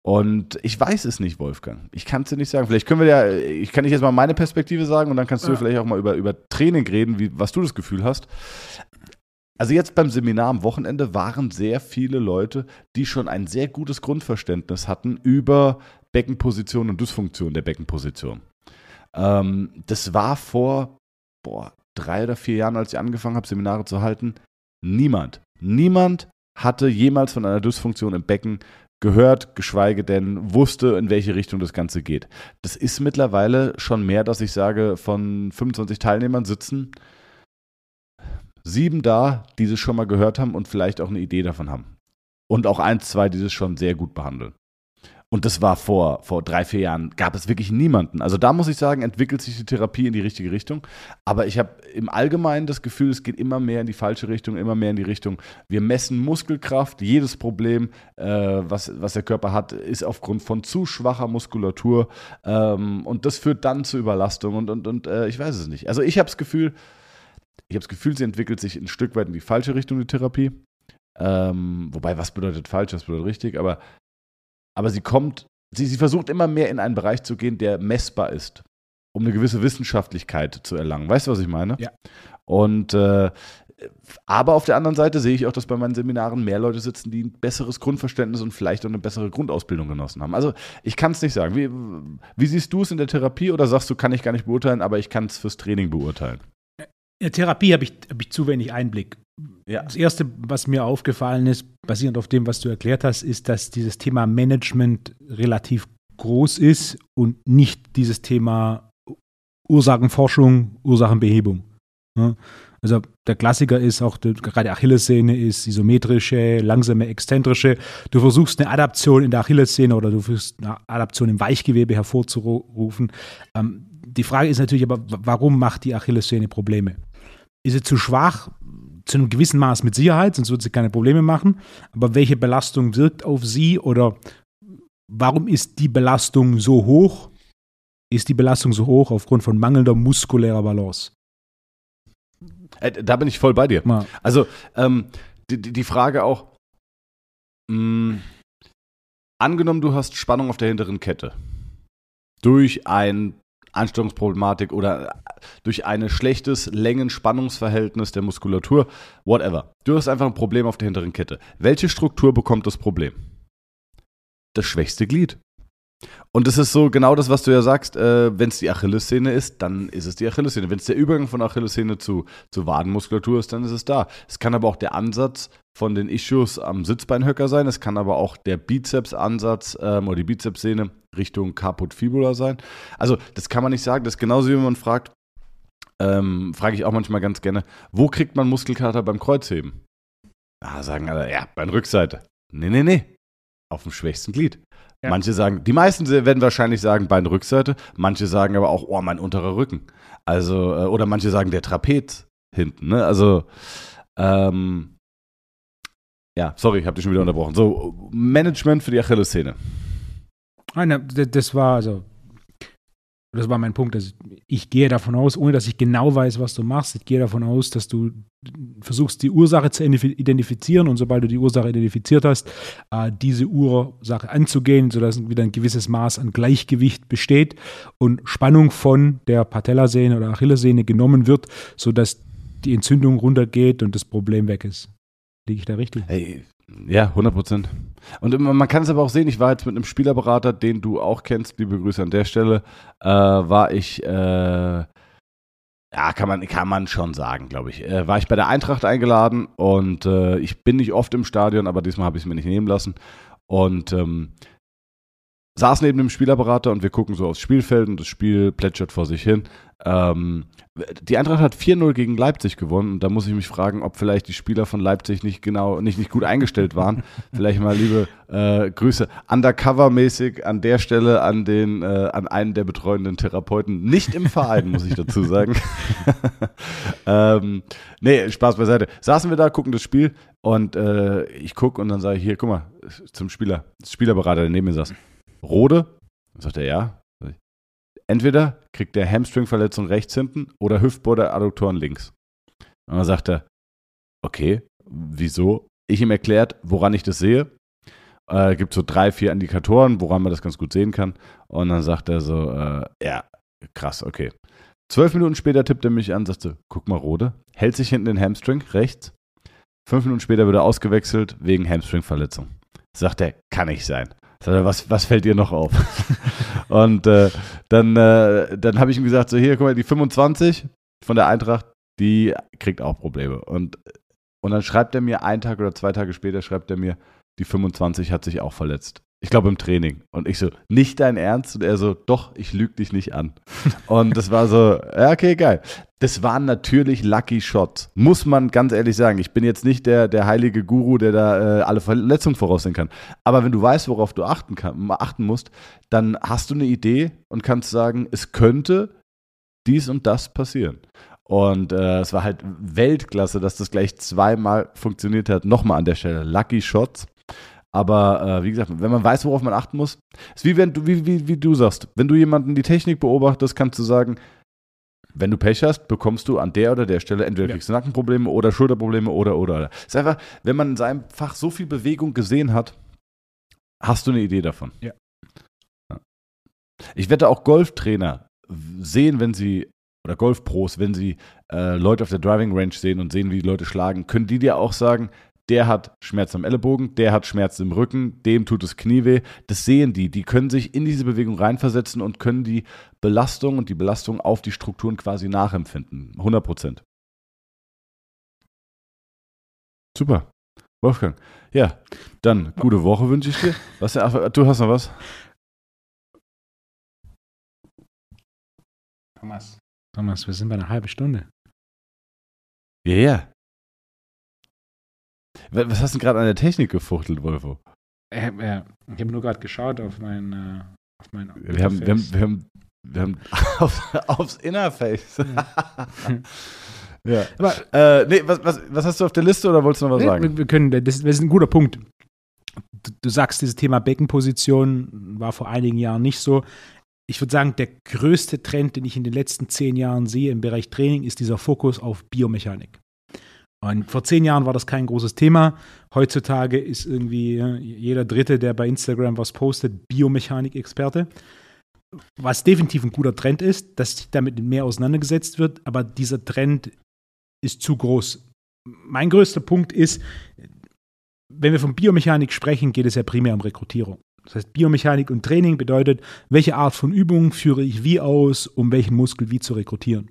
Und ich weiß es nicht, Wolfgang. Ich kann es dir nicht sagen. Vielleicht können wir ja, ich kann dich jetzt mal meine Perspektive sagen und dann kannst du ja vielleicht auch mal über, über Training reden, wie, was du das Gefühl hast. Also jetzt beim Seminar am Wochenende waren sehr viele Leute, die schon ein sehr gutes Grundverständnis hatten über Beckenposition und Dysfunktion der Beckenposition. Ähm, das war vor, boah, drei oder vier Jahren, als ich angefangen habe, Seminare zu halten, niemand, niemand hatte jemals von einer Dysfunktion im Becken gehört, geschweige denn wusste, in welche Richtung das Ganze geht. Das ist mittlerweile schon mehr, dass ich sage, von fünfundzwanzig Teilnehmern sitzen sieben da, die es schon mal gehört haben und vielleicht auch eine Idee davon haben. Und auch eins, zwei, die es schon sehr gut behandeln. Und das war vor, vor drei, vier Jahren, gab es wirklich niemanden. Also da muss ich sagen, entwickelt sich die Therapie in die richtige Richtung. Aber ich habe im Allgemeinen das Gefühl, es geht immer mehr in die falsche Richtung, immer mehr in die Richtung. Wir messen Muskelkraft. Jedes Problem, äh, was, was der Körper hat, ist aufgrund von zu schwacher Muskulatur. Ähm, und das führt dann zu Überlastung und, und, und äh, ich weiß es nicht. Also ich habe das Gefühl, ich habe das Gefühl, sie entwickelt sich ein Stück weit in die falsche Richtung, die Therapie. Ähm, wobei, was bedeutet falsch, was bedeutet richtig? Aber Aber sie kommt, sie, sie versucht immer mehr in einen Bereich zu gehen, der messbar ist, um eine gewisse Wissenschaftlichkeit zu erlangen. Weißt du, was ich meine? Ja. Und äh, aber auf der anderen Seite sehe ich auch, dass bei meinen Seminaren mehr Leute sitzen, die ein besseres Grundverständnis und vielleicht auch eine bessere Grundausbildung genossen haben. Also ich kann es nicht sagen. Wie, wie siehst du es in der Therapie oder sagst du, kann ich gar nicht beurteilen, aber ich kann es fürs Training beurteilen? In der Therapie habe ich, hab ich zu wenig Einblick. Ja. Das Erste, was mir aufgefallen ist, basierend auf dem, was du erklärt hast, ist, dass dieses Thema Management relativ groß ist und nicht dieses Thema Ursachenforschung, Ursachenbehebung. Also der Klassiker ist auch, gerade Achillessehne ist isometrische, langsame, exzentrische. Du versuchst eine Adaption in der Achillessehne oder du versuchst eine Adaption im Weichgewebe hervorzurufen. Die Frage ist natürlich aber, warum macht die Achillessehne Probleme? Ist sie zu schwach? Zu einem gewissen Maß mit Sicherheit, sonst wird sie keine Probleme machen. Aber welche Belastung wirkt auf sie oder warum ist die Belastung so hoch? Ist die Belastung so hoch aufgrund von mangelnder muskulärer Balance? Da bin ich voll bei dir. Ja. Also ähm, die, die Frage auch, mh, angenommen du hast Spannung auf der hinteren Kette durch ein Anstellungsproblematik oder durch ein schlechtes Längen-Spannungsverhältnis der Muskulatur, whatever. Du hast einfach ein Problem auf der hinteren Kette. Welche Struktur bekommt das Problem? Das schwächste Glied. Und das ist so genau das, was du ja sagst, äh, wenn es die Achillessehne ist, dann ist es die Achillessehne. Wenn es der Übergang von Achillessehne zu, zu Wadenmuskulatur ist, dann ist es da. Es kann aber auch der Ansatz von den Ischios am Sitzbeinhöcker sein, es kann aber auch der Bizepsansatz ähm, oder die Bizepssehne Richtung Caput Fibula sein. Also das kann man nicht sagen, das ist genauso wie man fragt, ähm, frage ich auch manchmal ganz gerne, wo kriegt man Muskelkater beim Kreuzheben? Ah, sagen alle, ja, bei der Rückseite. Nee, nee, nee, auf dem schwächsten Glied. Ja. Manche sagen, die meisten werden wahrscheinlich sagen Beinrückseite, manche sagen aber auch, oh, mein unterer Rücken. Also, oder manche sagen der Trapez hinten, ne? Also, ähm, ja, sorry, ich habe dich schon wieder unterbrochen. So, Management für die Achillessehne. Nein, das war, also, das war mein Punkt, also ich gehe davon aus, ohne dass ich genau weiß, was du machst, ich gehe davon aus, dass du versuchst, die Ursache zu identifizieren und sobald du die Ursache identifiziert hast, diese Ursache anzugehen, sodass wieder ein gewisses Maß an Gleichgewicht besteht und Spannung von der Patellasehne oder Achillessehne genommen wird, sodass die Entzündung runtergeht und das Problem weg ist. Liege ich da richtig? Hey. Ja, hundert Prozent. Und man kann es aber auch sehen, ich war jetzt mit einem Spielerberater, den du auch kennst, liebe Grüße an der Stelle, äh, war ich, äh, ja, kann man, kann man schon sagen, glaube ich, äh, war ich bei der Eintracht eingeladen und äh, ich bin nicht oft im Stadion, aber diesmal habe ich es mir nicht nehmen lassen und ähm, saß neben dem Spielerberater und wir gucken so aufs Spielfeld und das Spiel plätschert vor sich hin. Ähm, die Eintracht hat vier null gegen Leipzig gewonnen und da muss ich mich fragen, ob vielleicht die Spieler von Leipzig nicht genau, nicht, nicht gut eingestellt waren. Vielleicht mal liebe äh, Grüße undercover-mäßig an der Stelle an den, äh, an einen der betreuenden Therapeuten. Nicht im Verein, muss ich dazu sagen. ähm, nee, Spaß beiseite. Saßen wir da, gucken das Spiel und äh, ich gucke und dann sage ich, hier, guck mal, zum Spieler, Spielerberater, der neben mir saß. Rode? Dann sagt er, ja. Entweder kriegt der Hamstring-Verletzung rechts hinten oder Hüftbeuger Adduktoren links. Und dann sagt er, okay, wieso? Ich ihm erklärt, woran ich das sehe. Äh, gibt so drei, vier Indikatoren, woran man das ganz gut sehen kann. Und dann sagt er so, äh, ja, krass, okay. Zwölf Minuten später tippt er mich an, sagte, guck mal, Rode, hält sich hinten den Hamstring rechts. Fünf Minuten später wird er ausgewechselt wegen Hamstring-Verletzung. Sagt er, kann nicht sein. Was, was fällt dir noch auf? Und äh, dann, äh, dann habe ich ihm gesagt, so hier, guck mal, die fünfundzwanzig von der Eintracht, die kriegt auch Probleme. Und, und dann schreibt er mir, einen Tag oder zwei Tage später schreibt er mir, die fünfundzwanzig hat sich auch verletzt. Ich glaube im Training. Und ich so, nicht dein Ernst? Und er so, doch, ich lüge dich nicht an. Und das war so, ja, okay, geil. Das waren natürlich Lucky Shots. Muss man ganz ehrlich sagen. Ich bin jetzt nicht der, der heilige Guru, der da äh, alle Verletzungen voraussehen kann. Aber wenn du weißt, worauf du achten, kann, achten musst, dann hast du eine Idee und kannst sagen, es könnte dies und das passieren. Und äh, es war halt Weltklasse, dass das gleich zweimal funktioniert hat. Nochmal an der Stelle, Lucky Shots. Aber äh, wie gesagt, wenn man weiß, worauf man achten muss, ist wie wenn du, wie, wie, wie du sagst, wenn du jemanden die Technik beobachtest, kannst du sagen, wenn du Pech hast, bekommst du an der oder der Stelle entweder ja. kriegst du Nackenprobleme oder Schulterprobleme oder, oder, oder. Es ist einfach, wenn man in seinem Fach so viel Bewegung gesehen hat, hast du eine Idee davon. Ja. Ja. Ich wette auch Golftrainer sehen, wenn sie, oder Golfpros, wenn sie äh, Leute auf der Driving Range sehen und sehen, wie die Leute schlagen, können die dir auch sagen, der hat Schmerzen am Ellenbogen, der hat Schmerzen im Rücken, dem tut das Knie weh. Das sehen die. Die können sich in diese Bewegung reinversetzen und können die Belastung und die Belastung auf die Strukturen quasi nachempfinden. hundert Prozent. Super. Wolfgang. Ja, dann gute Woche wünsche ich dir. Was, du hast noch was? Thomas. Thomas, wir sind bei einer halben Stunde. Ja, yeah. ja. Was hast du denn gerade an der Technik gefuchtelt, Wolfo? Ich habe nur gerade geschaut auf mein, äh, auf mein Interface. Wir haben, wir haben, wir haben, wir haben auf, aufs Interface. Ja. ja. Aber, äh, nee, was, was, was hast du auf der Liste oder wolltest du noch was nee, sagen? Wir können, das, das ist ein guter Punkt. Du, du sagst, dieses Thema Beckenposition war vor einigen Jahren nicht so. Ich würde sagen, der größte Trend, den ich in den letzten zehn Jahren sehe im Bereich Training, ist dieser Fokus auf Biomechanik. Und vor zehn Jahren war das kein großes Thema. Heutzutage ist irgendwie jeder Dritte, der bei Instagram was postet, Biomechanik-Experte. Was definitiv ein guter Trend ist, dass sich damit mehr auseinandergesetzt wird, aber dieser Trend ist zu groß. Mein größter Punkt ist, wenn wir von Biomechanik sprechen, geht es ja primär um Rekrutierung. Das heißt, Biomechanik und Training bedeutet, welche Art von Übungen führe ich wie aus, um welchen Muskel wie zu rekrutieren.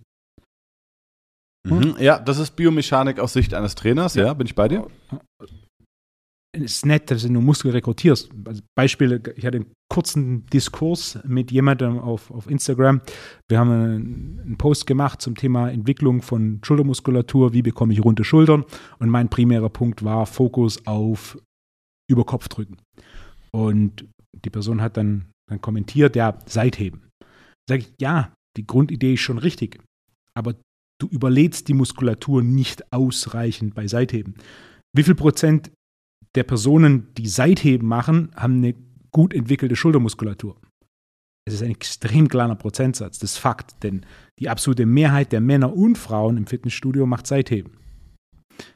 Mhm. Ja, das ist Biomechanik aus Sicht eines Trainers, ja, bin ich bei dir? Es ist nett, dass du nur Muskel rekrutierst. Also Beispiele, ich hatte einen kurzen Diskurs mit jemandem auf, auf Instagram. Wir haben einen, einen Post gemacht zum Thema Entwicklung von Schultermuskulatur, wie bekomme ich runde Schultern. Und mein primärer Punkt war Fokus auf Überkopfdrücken. Und die Person hat dann, dann kommentiert, ja, Seitheben. Da sage ich, ja, die Grundidee ist schon richtig, aber du überlädst die Muskulatur nicht ausreichend bei Seitheben. Wie viel Prozent der Personen, die Seitheben machen, haben eine gut entwickelte Schultermuskulatur? Es ist ein extrem kleiner Prozentsatz, das ist Fakt, denn die absolute Mehrheit der Männer und Frauen im Fitnessstudio macht Seitheben.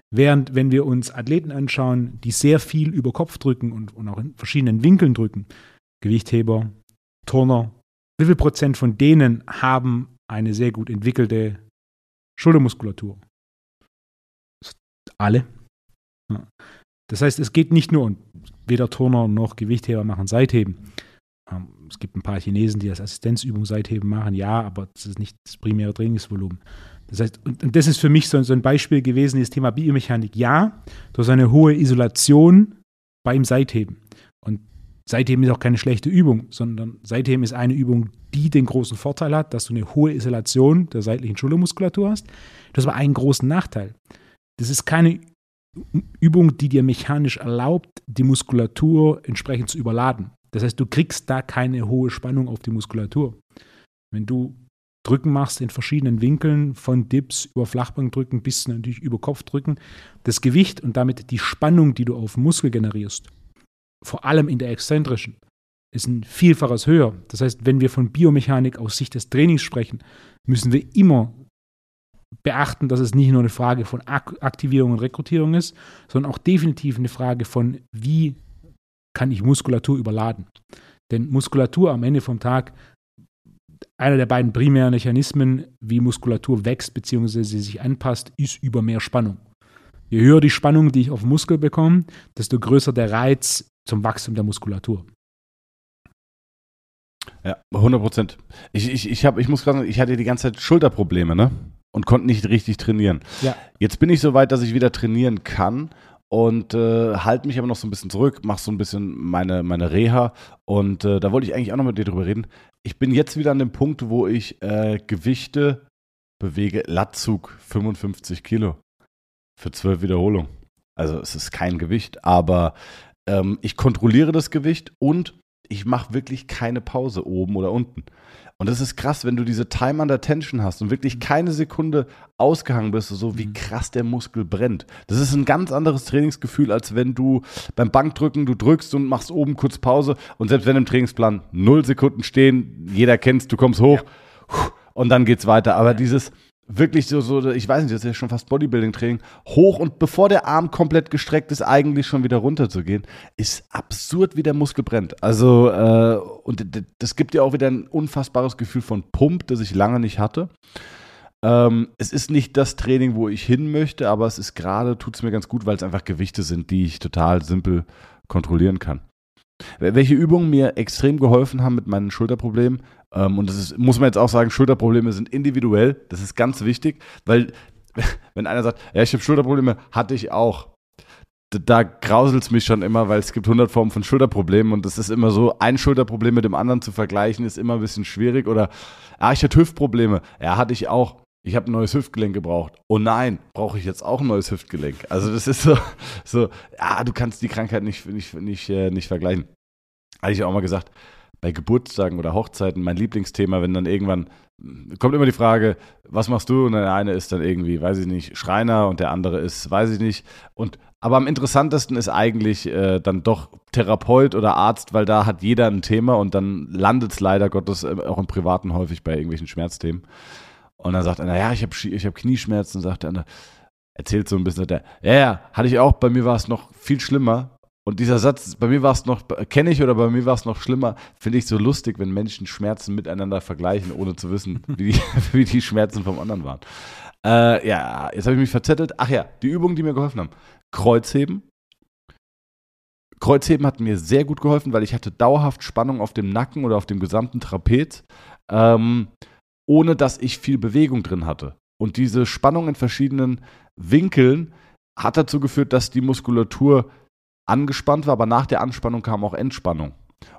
Während, wenn wir uns Athleten anschauen, die sehr viel über Kopf drücken und, und auch in verschiedenen Winkeln drücken, Gewichtheber, Turner, wie viel Prozent von denen haben eine sehr gut entwickelte Schultermuskulatur? Alle. Ja. Das heißt, es geht nicht nur um, weder Turner noch Gewichtheber machen Seitheben. Ähm, es gibt ein paar Chinesen, die als Assistenzübung Seitheben machen, ja, aber das ist nicht das primäre Trainingsvolumen. Das heißt, und, und das ist für mich so, so ein Beispiel gewesen, das Thema Biomechanik, ja, durch eine hohe Isolation beim Seitheben. Und Seitheben ist auch keine schlechte Übung, sondern Seitheben ist eine Übung, die den großen Vorteil hat, dass du eine hohe Isolation der seitlichen Schultermuskulatur hast. Das war einen großen Nachteil. Das ist keine Übung, die dir mechanisch erlaubt, die Muskulatur entsprechend zu überladen. Das heißt, du kriegst da keine hohe Spannung auf die Muskulatur. Wenn du Drücken machst in verschiedenen Winkeln, von Dips über Flachbankdrücken bis natürlich über Kopfdrücken, das Gewicht und damit die Spannung, die du auf den Muskel generierst, vor allem in der exzentrischen, ist ein Vielfaches höher. Das heißt, wenn wir von Biomechanik aus Sicht des Trainings sprechen, müssen wir immer beachten, dass es nicht nur eine Frage von Aktivierung und Rekrutierung ist, sondern auch definitiv eine Frage von, wie kann ich Muskulatur überladen? Denn Muskulatur am Ende vom Tag, einer der beiden primären Mechanismen, wie Muskulatur wächst bzw. sie sich anpasst, ist über mehr Spannung. Je höher die Spannung, die ich auf den Muskel bekomme, desto größer der Reiz zum Wachstum der Muskulatur. Ja, hundert Prozent. Ich, ich, ich, hab, ich muss gerade sagen, ich hatte die ganze Zeit Schulterprobleme, ne? Und konnte nicht richtig trainieren. Ja. Jetzt bin ich so weit, dass ich wieder trainieren kann und äh, halte mich aber noch so ein bisschen zurück, mache so ein bisschen meine, meine Reha. Und äh, da wollte ich eigentlich auch noch mit dir drüber reden. Ich bin jetzt wieder an dem Punkt, wo ich äh, Gewichte bewege, Latzug, fünfundfünfzig Kilo für zwölf Wiederholungen. Also es ist kein Gewicht, aber ähm, ich kontrolliere das Gewicht und ich mache wirklich keine Pause oben oder unten. Und das ist krass, wenn du diese Time under Tension hast und wirklich keine Sekunde ausgehangen bist, so wie krass der Muskel brennt. Das ist ein ganz anderes Trainingsgefühl, als wenn du beim Bankdrücken, du drückst und machst oben kurz Pause. Und selbst wenn im Trainingsplan null Sekunden stehen, jeder kennt's, du kommst hoch ja. Und dann geht's weiter. Aber ja. Dieses wirklich so, so, ich weiß nicht, das ist ja schon fast Bodybuilding-Training, hoch und bevor der Arm komplett gestreckt ist, eigentlich schon wieder runter zu gehen, ist absurd, wie der Muskel brennt. Also, äh, und das gibt ja auch wieder ein unfassbares Gefühl von Pump, das ich lange nicht hatte. Ähm, es ist nicht das Training, wo ich hin möchte, aber es ist gerade, tut es mir ganz gut, weil es einfach Gewichte sind, die ich total simpel kontrollieren kann. Welche Übungen mir extrem geholfen haben mit meinen Schulterproblemen, ähm, und das ist, muss man jetzt auch sagen, Schulterprobleme sind individuell, das ist ganz wichtig, weil wenn einer sagt, ja, ich habe Schulterprobleme, hatte ich auch, da, da grauselt es mich schon immer, weil es gibt hundert Formen von Schulterproblemen und das ist immer so, ein Schulterproblem mit dem anderen zu vergleichen, ist immer ein bisschen schwierig oder, ja, ich hatte Hüftprobleme, ja, hatte ich auch. Ich habe ein neues Hüftgelenk gebraucht. Oh nein, brauche ich jetzt auch ein neues Hüftgelenk? Also das ist so, so ja, du kannst die Krankheit nicht, nicht, nicht, äh, nicht vergleichen. Hatte ich auch mal gesagt, bei Geburtstagen oder Hochzeiten, mein Lieblingsthema, wenn dann irgendwann, kommt immer die Frage, was machst du? Und der eine ist dann irgendwie, weiß ich nicht, Schreiner und der andere ist, weiß ich nicht. Und, aber am interessantesten ist eigentlich äh, dann doch Therapeut oder Arzt, weil da hat jeder ein Thema und dann landet es leider Gottes auch im Privaten häufig bei irgendwelchen Schmerzthemen. Und dann sagt einer, ja, ich habe ich hab Knieschmerzen. Und sagt der andere, erzählt so ein bisschen, der, ja, ja, hatte ich auch, bei mir war es noch viel schlimmer. Und dieser Satz, bei mir war es noch, kenne ich oder bei mir war es noch schlimmer, finde ich so lustig, wenn Menschen Schmerzen miteinander vergleichen, ohne zu wissen, wie die, wie die Schmerzen vom anderen waren. Äh, ja, jetzt habe ich mich verzettelt. Ach ja, die Übungen, die mir geholfen haben. Kreuzheben. Kreuzheben hat mir sehr gut geholfen, weil ich hatte dauerhaft Spannung auf dem Nacken oder auf dem gesamten Trapez. Ähm, ohne dass ich viel Bewegung drin hatte. Und diese Spannung in verschiedenen Winkeln hat dazu geführt, dass die Muskulatur angespannt war, aber nach der Anspannung kam auch Entspannung.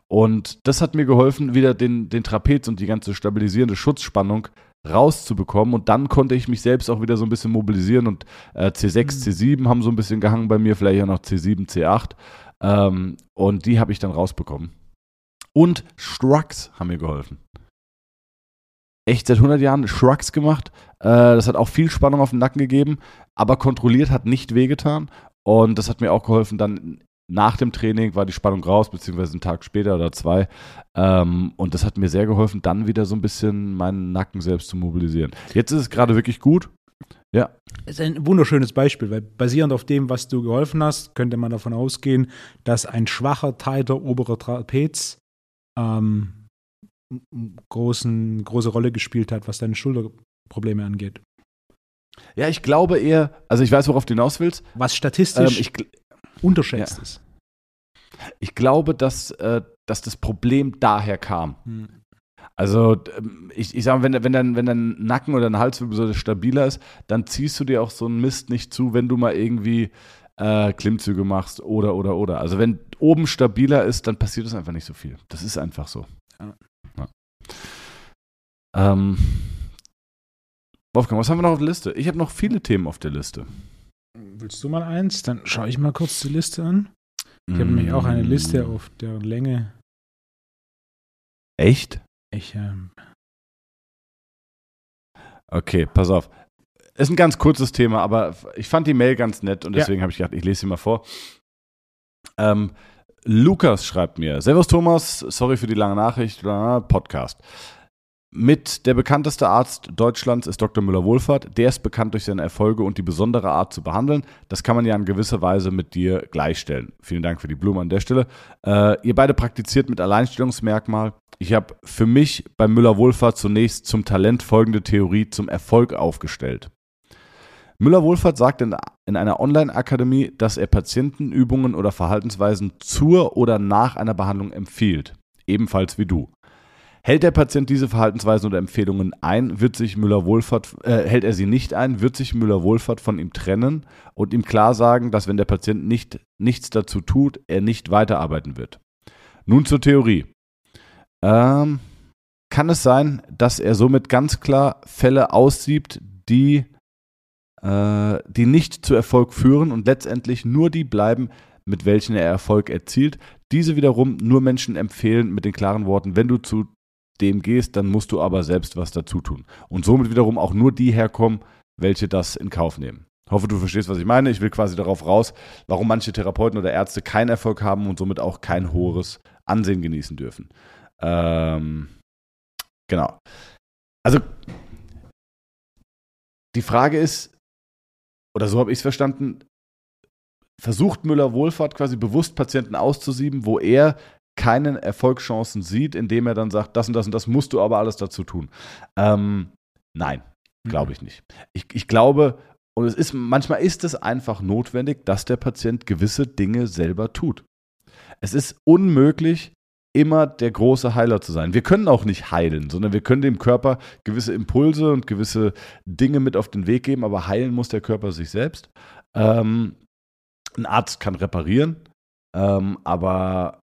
Und das hat mir geholfen, wieder den, den Trapez und die ganze stabilisierende Schutzspannung rauszubekommen. Und dann konnte ich mich selbst auch wieder so ein bisschen mobilisieren. Und äh, C sechs, C sieben haben so ein bisschen gehangen bei mir, vielleicht auch noch C sieben, C acht. Ähm, und die habe ich dann rausbekommen. Und Shrugs haben mir geholfen. Echt seit hundert Jahren Shrugs gemacht. Das hat auch viel Spannung auf den Nacken gegeben, aber kontrolliert, hat nicht wehgetan. Und das hat mir auch geholfen, dann nach dem Training war die Spannung raus, beziehungsweise einen Tag später oder zwei. Ähm, und das hat mir sehr geholfen, dann wieder so ein bisschen meinen Nacken selbst zu mobilisieren. Jetzt ist es gerade wirklich gut. Ja. Das ist ein wunderschönes Beispiel, weil basierend auf dem, was du geholfen hast, könnte man davon ausgehen, dass ein schwacher, tighter, oberer Trapez ähm, großen, große Rolle gespielt hat, was deine Schulterprobleme angeht. Ja, ich glaube eher, also ich weiß, worauf du hinaus willst. Was statistisch ähm, ich, unterschätzt ja. ist. Ich glaube, dass, äh, dass das Problem daher kam. Hm. Also ich, ich sag mal, wenn, wenn, dein, wenn dein Nacken oder dein Halswirbelsäule stabiler ist, dann ziehst du dir auch so einen Mist nicht zu, wenn du mal irgendwie äh, Klimmzüge machst oder, oder, oder. Also wenn oben stabiler ist, dann passiert es einfach nicht so viel. Das ist einfach so. Ja. Ja. Ähm, Wolfgang, was haben wir noch auf der Liste? Ich habe noch viele Themen auf der Liste. Willst du mal eins? Dann schaue ich mal kurz die Liste an. Ich mm. habe nämlich auch eine Liste auf deren Länge. Echt? Ich, ähm okay, pass auf. Ist ein ganz kurzes Thema, aber ich fand die Mail ganz nett und deswegen ja. habe ich gedacht, ich lese sie mal vor. Ähm, Lukas schreibt mir: Servus Thomas, sorry für die lange Nachricht, Podcast. Mit der bekannteste Arzt Deutschlands ist Doktor Müller-Wohlfahrt. Der ist bekannt durch seine Erfolge und die besondere Art zu behandeln. Das kann man ja in gewisser Weise mit dir gleichstellen. Vielen Dank für die Blumen an der Stelle. Äh, ihr beide praktiziert mit Alleinstellungsmerkmal. Ich habe für mich bei Müller-Wohlfahrt zunächst zum Talent folgende Theorie zum Erfolg aufgestellt. Müller-Wohlfahrt sagt in, in einer Online-Akademie, dass er Patienten Übungen oder Verhaltensweisen zur oder nach einer Behandlung empfiehlt. Ebenfalls wie du. Hält der Patient diese Verhaltensweisen oder Empfehlungen ein, wird sich Müller-Wohlfahrt, äh, hält er sie nicht ein, wird sich Müller-Wohlfahrt von ihm trennen und ihm klar sagen, dass wenn der Patient nicht, nichts dazu tut, er nicht weiterarbeiten wird. Nun zur Theorie. Ähm, kann es sein, dass er somit ganz klar Fälle aussiebt, die, äh, die nicht zu Erfolg führen und letztendlich nur die bleiben, mit welchen er Erfolg erzielt? Diese wiederum nur Menschen empfehlen mit den klaren Worten, wenn du zu dem gehst, dann musst du aber selbst was dazu tun. Und somit wiederum auch nur die herkommen, welche das in Kauf nehmen. Ich hoffe, du verstehst, was ich meine. Ich will quasi darauf raus, warum manche Therapeuten oder Ärzte keinen Erfolg haben und somit auch kein hohes Ansehen genießen dürfen. Ähm, genau. Also die Frage ist, oder so habe ich es verstanden, versucht Müller-Wohlfahrt quasi bewusst Patienten auszusieben, wo er keine Erfolgschancen sieht, indem er dann sagt, das und das und das musst du aber alles dazu tun. Ähm, nein, glaube ich nicht. Ich, ich glaube, und es ist, manchmal ist es einfach notwendig, dass der Patient gewisse Dinge selber tut. Es ist unmöglich, immer der große Heiler zu sein. Wir können auch nicht heilen, sondern wir können dem Körper gewisse Impulse und gewisse Dinge mit auf den Weg geben, aber heilen muss der Körper sich selbst. Ähm, ein Arzt kann reparieren, ähm, aber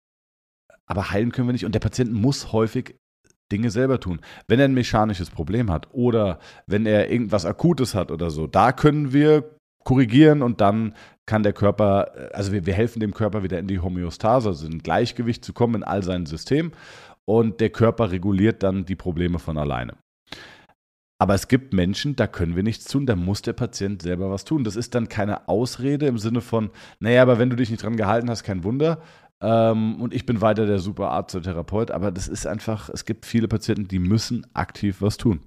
Aber heilen können wir nicht. Und der Patient muss häufig Dinge selber tun. Wenn er ein mechanisches Problem hat oder wenn er irgendwas Akutes hat oder so, da können wir korrigieren und dann kann der Körper, also wir, wir helfen dem Körper wieder in die Homöostase, also in Gleichgewicht zu kommen in all seinen Systemen und der Körper reguliert dann die Probleme von alleine. Aber es gibt Menschen, da können wir nichts tun, da muss der Patient selber was tun. Das ist dann keine Ausrede im Sinne von, naja, aber wenn du dich nicht dran gehalten hast, kein Wunder. Ähm, und ich bin weiter der super Arzt oder Therapeut, aber das ist einfach, es gibt viele Patienten, die müssen aktiv was tun.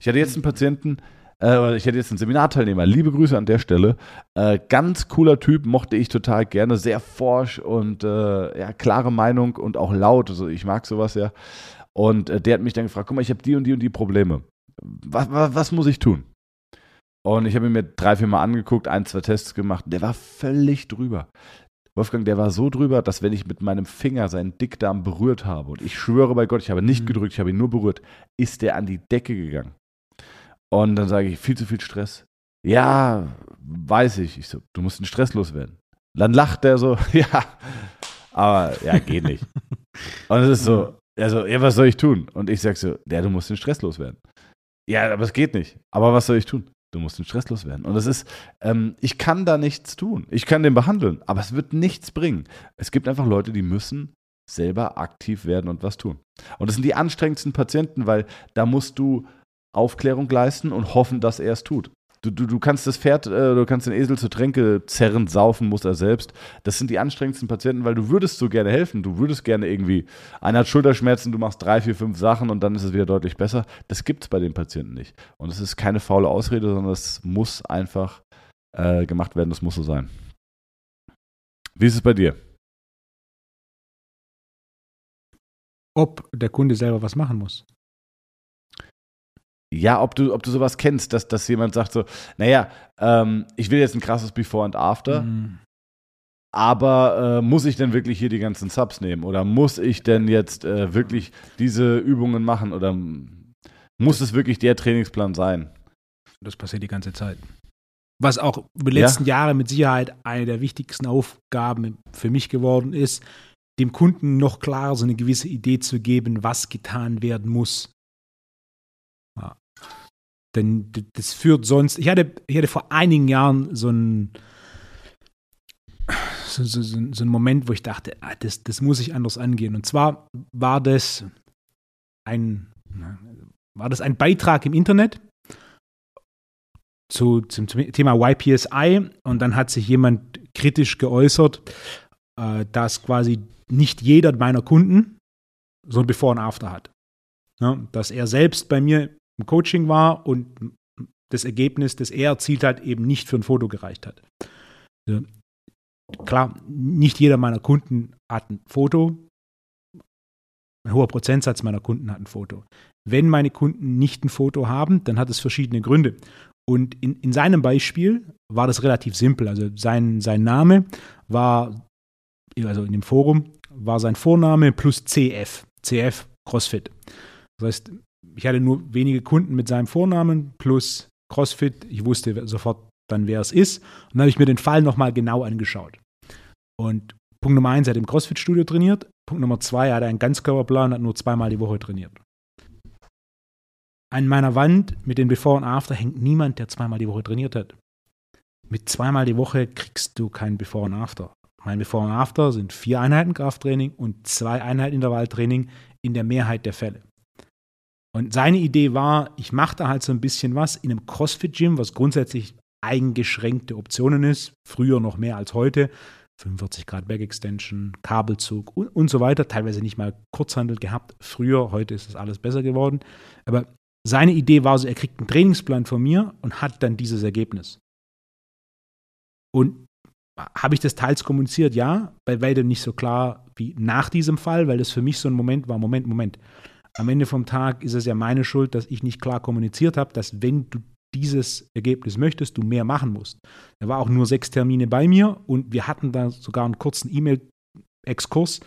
Ich hatte jetzt einen Patienten, äh, ich hatte jetzt einen Seminarteilnehmer, liebe Grüße an der Stelle, äh, ganz cooler Typ, mochte ich total gerne, sehr forsch und äh, ja, klare Meinung und auch laut, also ich mag sowas ja. Und äh, der hat mich dann gefragt, guck mal, ich habe die und die und die Probleme, was, was, was muss ich tun? Und ich habe ihn mir drei, vier Mal angeguckt, ein, zwei Tests gemacht, der war völlig drüber. Wolfgang, der war so drüber, dass wenn ich mit meinem Finger seinen Dickdarm berührt habe, und ich schwöre bei Gott, ich habe nicht gedrückt, ich habe ihn nur berührt, ist der an die Decke gegangen. Und dann sage ich, viel zu viel Stress. Ja, weiß ich. Ich so, du musst den Stress loswerden. Dann lacht der so, ja, aber ja, geht nicht. Und es ist so, also, ja, was soll ich tun? Und ich sage so, ja, du musst den Stress loswerden. Ja, aber es geht nicht. Aber was soll ich tun? Du musst den Stress loswerden. Und das ist, ähm, ich kann da nichts tun. Ich kann den behandeln, aber es wird nichts bringen. Es gibt einfach Leute, die müssen selber aktiv werden und was tun. Und das sind die anstrengendsten Patienten, weil da musst du Aufklärung leisten und hoffen, dass er es tut. Du, du, du kannst das Pferd, äh, du kannst den Esel zu Tränke zerren, saufen muss er selbst. Das sind die anstrengendsten Patienten, weil du würdest so gerne helfen. Du würdest gerne irgendwie, einer hat Schulterschmerzen, du machst drei, vier, fünf Sachen und dann ist es wieder deutlich besser. Das gibt es bei den Patienten nicht. Und das ist keine faule Ausrede, sondern das muss einfach äh, gemacht werden. Das muss so sein. Wie ist es bei dir? Ob der Kunde selber was machen muss. Ja, ob du, ob du sowas kennst, dass, dass jemand sagt so, naja, ähm, ich will jetzt ein krasses Before and After, mhm. aber äh, muss ich denn wirklich hier die ganzen Subs nehmen? Oder muss ich denn jetzt äh, wirklich diese Übungen machen? Oder muss es wirklich der Trainingsplan sein? Das passiert die ganze Zeit. Was auch über die letzten ja? Jahre mit Sicherheit eine der wichtigsten Aufgaben für mich geworden ist, dem Kunden noch klarer so eine gewisse Idee zu geben, was getan werden muss. Ja. Denn das führt sonst, ich hatte, ich hatte vor einigen Jahren so einen, so, so, so einen Moment, wo ich dachte, ah, das, das muss ich anders angehen. Und zwar war das ein, war das ein Beitrag im Internet zu, zum Thema Y P S I und dann hat sich jemand kritisch geäußert, dass quasi nicht jeder meiner Kunden so ein Before und After hat. Ja, dass er selbst bei mir im Coaching war und das Ergebnis, das er erzielt hat, eben nicht für ein Foto gereicht hat. Ja. Klar, nicht jeder meiner Kunden hat ein Foto. Ein hoher Prozentsatz meiner Kunden hat ein Foto. Wenn meine Kunden nicht ein Foto haben, dann hat es verschiedene Gründe. Und in, in seinem Beispiel war das relativ simpel. Also sein, sein Name war, also in dem Forum, war sein Vorname plus C F. C F, CrossFit. Das heißt, ich hatte nur wenige Kunden mit seinem Vornamen plus CrossFit. Ich wusste sofort dann, wer es ist. Und dann habe ich mir den Fall nochmal genau angeschaut. Und Punkt Nummer eins, er hat im CrossFit-Studio trainiert. Punkt Nummer zwei, er hat einen Ganzkörperplan und hat nur zweimal die Woche trainiert. An meiner Wand mit den Before und After hängt niemand, der zweimal die Woche trainiert hat. Mit zweimal die Woche kriegst du kein Before und After. Mein Before und After sind vier Einheiten Krafttraining und zwei Einheiten Intervalltraining in der Mehrheit der Fälle. Und seine Idee war, ich mache da halt so ein bisschen was in einem CrossFit-Gym, was grundsätzlich eingeschränkte Optionen ist, früher noch mehr als heute, fünfundvierzig Grad Back-Extension, Kabelzug und, und so weiter, teilweise nicht mal Kurzhandel gehabt, früher, heute ist das alles besser geworden. Aber seine Idee war so, er kriegt einen Trainingsplan von mir und hat dann dieses Ergebnis. Und habe ich das teils kommuniziert? Ja, bei weitem nicht so klar wie nach diesem Fall, weil das für mich so ein Moment war, Moment, Moment. Am Ende vom Tag ist es ja meine Schuld, dass ich nicht klar kommuniziert habe, dass wenn du dieses Ergebnis möchtest, du mehr machen musst. Da war auch nur sechs Termine bei mir und wir hatten da sogar einen kurzen E-Mail-Exkurs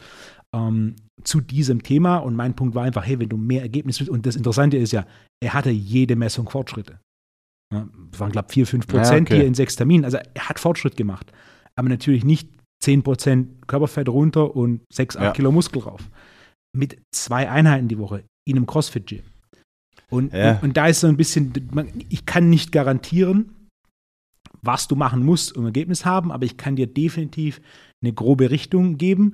ähm, zu diesem Thema und mein Punkt war einfach, hey, wenn du mehr Ergebnis willst, und das Interessante ist ja, er hatte jede Messung Fortschritte. Ja, das waren, glaube ich, vier, fünf Prozent ja, okay. hier in sechs Terminen. Also er hat Fortschritt gemacht, aber natürlich nicht zehn Prozent Körperfett runter und sechs, acht ja. Kilo Muskel rauf. Mit zwei Einheiten die Woche in einem CrossFit-Gym. Und, ja. und, und da ist so ein bisschen, ich kann nicht garantieren, was du machen musst, um Ergebnis haben, aber ich kann dir definitiv eine grobe Richtung geben.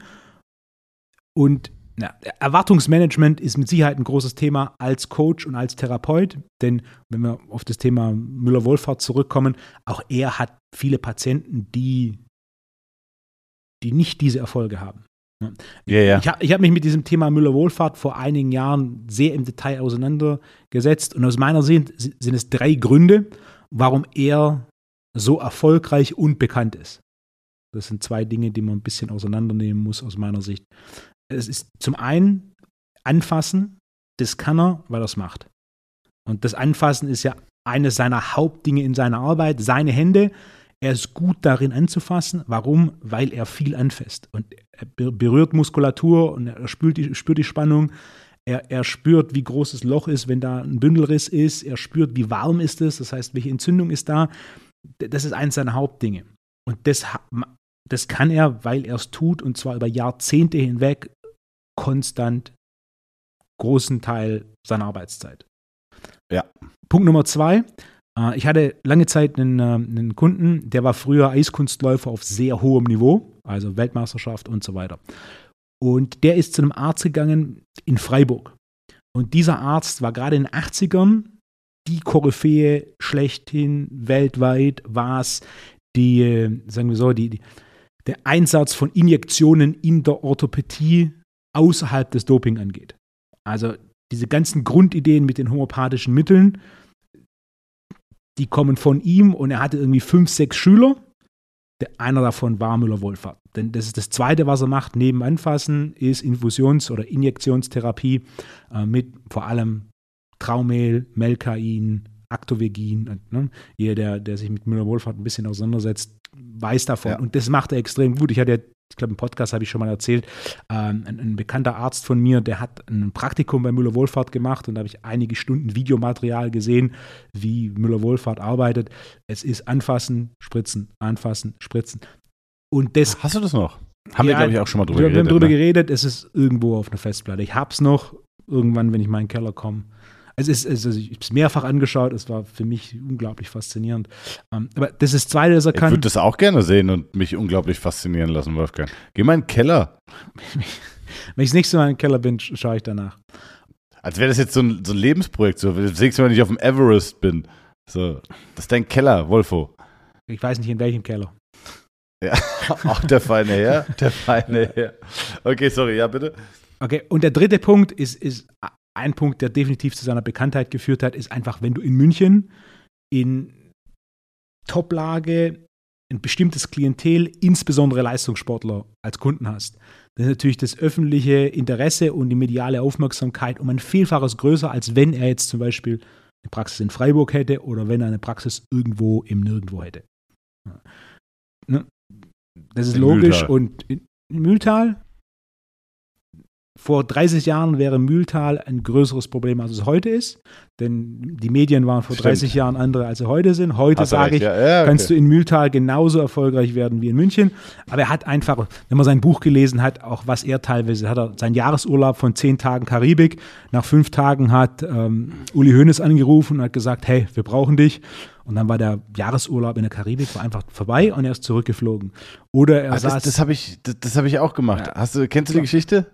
Und na, Erwartungsmanagement ist mit Sicherheit ein großes Thema als Coach und als Therapeut, denn wenn wir auf das Thema Müller-Wohlfahrt zurückkommen, auch er hat viele Patienten, die, die nicht diese Erfolge haben. Ja, ja. Ich habe ich hab mich mit diesem Thema Müller-Wohlfahrt vor einigen Jahren sehr im Detail auseinandergesetzt und aus meiner Sicht sind es drei Gründe, warum er so erfolgreich und bekannt ist. Das sind zwei Dinge, die man ein bisschen auseinandernehmen muss aus meiner Sicht. Es ist zum einen Anfassen, das kann er, weil er es macht. Und das Anfassen ist ja eines seiner Hauptdinge in seiner Arbeit, seine Hände. Er ist gut darin anzufassen. Warum? Weil er viel anfasst. Und er berührt Muskulatur und er spürt die, spürt die Spannung. Er, er spürt, wie groß das Loch ist, wenn da ein Bündelriss ist. Er spürt, wie warm ist es. Das heißt, welche Entzündung ist da. Das ist eines seiner Hauptdinge. Und das, das kann er, weil er es tut, und zwar über Jahrzehnte hinweg, konstant, großen Teil seiner Arbeitszeit. Ja. Punkt Nummer zwei. Ich hatte lange Zeit einen, einen Kunden, der war früher Eiskunstläufer auf sehr hohem Niveau, also Weltmeisterschaft und so weiter. Und der ist zu einem Arzt gegangen in Freiburg. Und dieser Arzt war gerade in den achtzigern die Koryphäe schlechthin weltweit, was die, sagen wir so, die, die, der Einsatz von Injektionen in der Orthopädie außerhalb des Doping angeht. Also diese ganzen Grundideen mit den homöopathischen Mitteln, die kommen von ihm, und er hatte irgendwie fünf, sechs Schüler. Der, einer davon war Müller-Wohlfahrt. Denn das ist das Zweite, was er macht, neben Anfassen, ist Infusions- oder Injektionstherapie äh, mit vor allem Traumehl, Melkain, Aktovegin. Ne? Jeder, der, der sich mit Müller-Wohlfahrt ein bisschen auseinandersetzt, weiß davon. Ja. Und das macht er extrem gut. Ich hatte ja, ich glaube, im Podcast habe ich schon mal erzählt, äh, ein, ein bekannter Arzt von mir, der hat ein Praktikum bei Müller-Wohlfahrt gemacht, und da habe ich einige Stunden Videomaterial gesehen, wie Müller-Wohlfahrt arbeitet. Es ist anfassen, spritzen, anfassen, spritzen. Und das, hast du das noch? Haben ja, wir, glaube ich, auch schon mal drüber geredet. Wir haben drüber ne? geredet, es ist irgendwo auf einer Festplatte. Ich hab's noch, irgendwann, wenn ich mal in den Keller komme. Es ist, also ich habe es mehrfach angeschaut, es war für mich unglaublich faszinierend. Um, aber das ist das Zweite, das er kann. Ich würde das auch gerne sehen und mich unglaublich faszinieren lassen, Wolfgang. Geh mal in den Keller. Wenn ich das nächste Mal im Keller bin, schaue ich danach. Als wäre das jetzt so ein, so ein Lebensprojekt, so, das nächste Mal, wenn ich auf dem Everest bin. So, das ist dein Keller, Wolfo. Ich weiß nicht, in welchem Keller. Ja, auch der feine Herr, der feine Herr. Okay, sorry, ja, bitte. Okay, und der dritte Punkt ist, ist ein Punkt, der definitiv zu seiner Bekanntheit geführt hat, ist einfach, wenn du in München in Toplage ein bestimmtes Klientel, insbesondere Leistungssportler, als Kunden hast. Dann ist natürlich das öffentliche Interesse und die mediale Aufmerksamkeit um ein Vielfaches größer, als wenn er jetzt zum Beispiel eine Praxis in Freiburg hätte oder wenn er eine Praxis irgendwo im Nirgendwo hätte. Das ist logisch. Und in Mühltal? Vor dreißig Jahren wäre Mühltal ein größeres Problem, als es heute ist. Denn die Medien waren vor Stimmt. dreißig Jahren andere, als sie heute sind. Heute sage ich, ja. Ja, okay. Kannst du in Mühltal genauso erfolgreich werden wie in München. Aber er hat einfach, wenn man sein Buch gelesen hat, auch was er teilweise hat, er seinen Jahresurlaub von zehn Tagen Karibik. Nach fünf Tagen hat ähm, Uli Hoeneß angerufen und hat gesagt, hey, wir brauchen dich. Und dann war der Jahresurlaub in der Karibik war einfach vorbei und er ist zurückgeflogen. Oder er ah, saß. Das, das habe ich, das, das hab ich auch gemacht. Ja. Hast du, kennst du die Geschichte?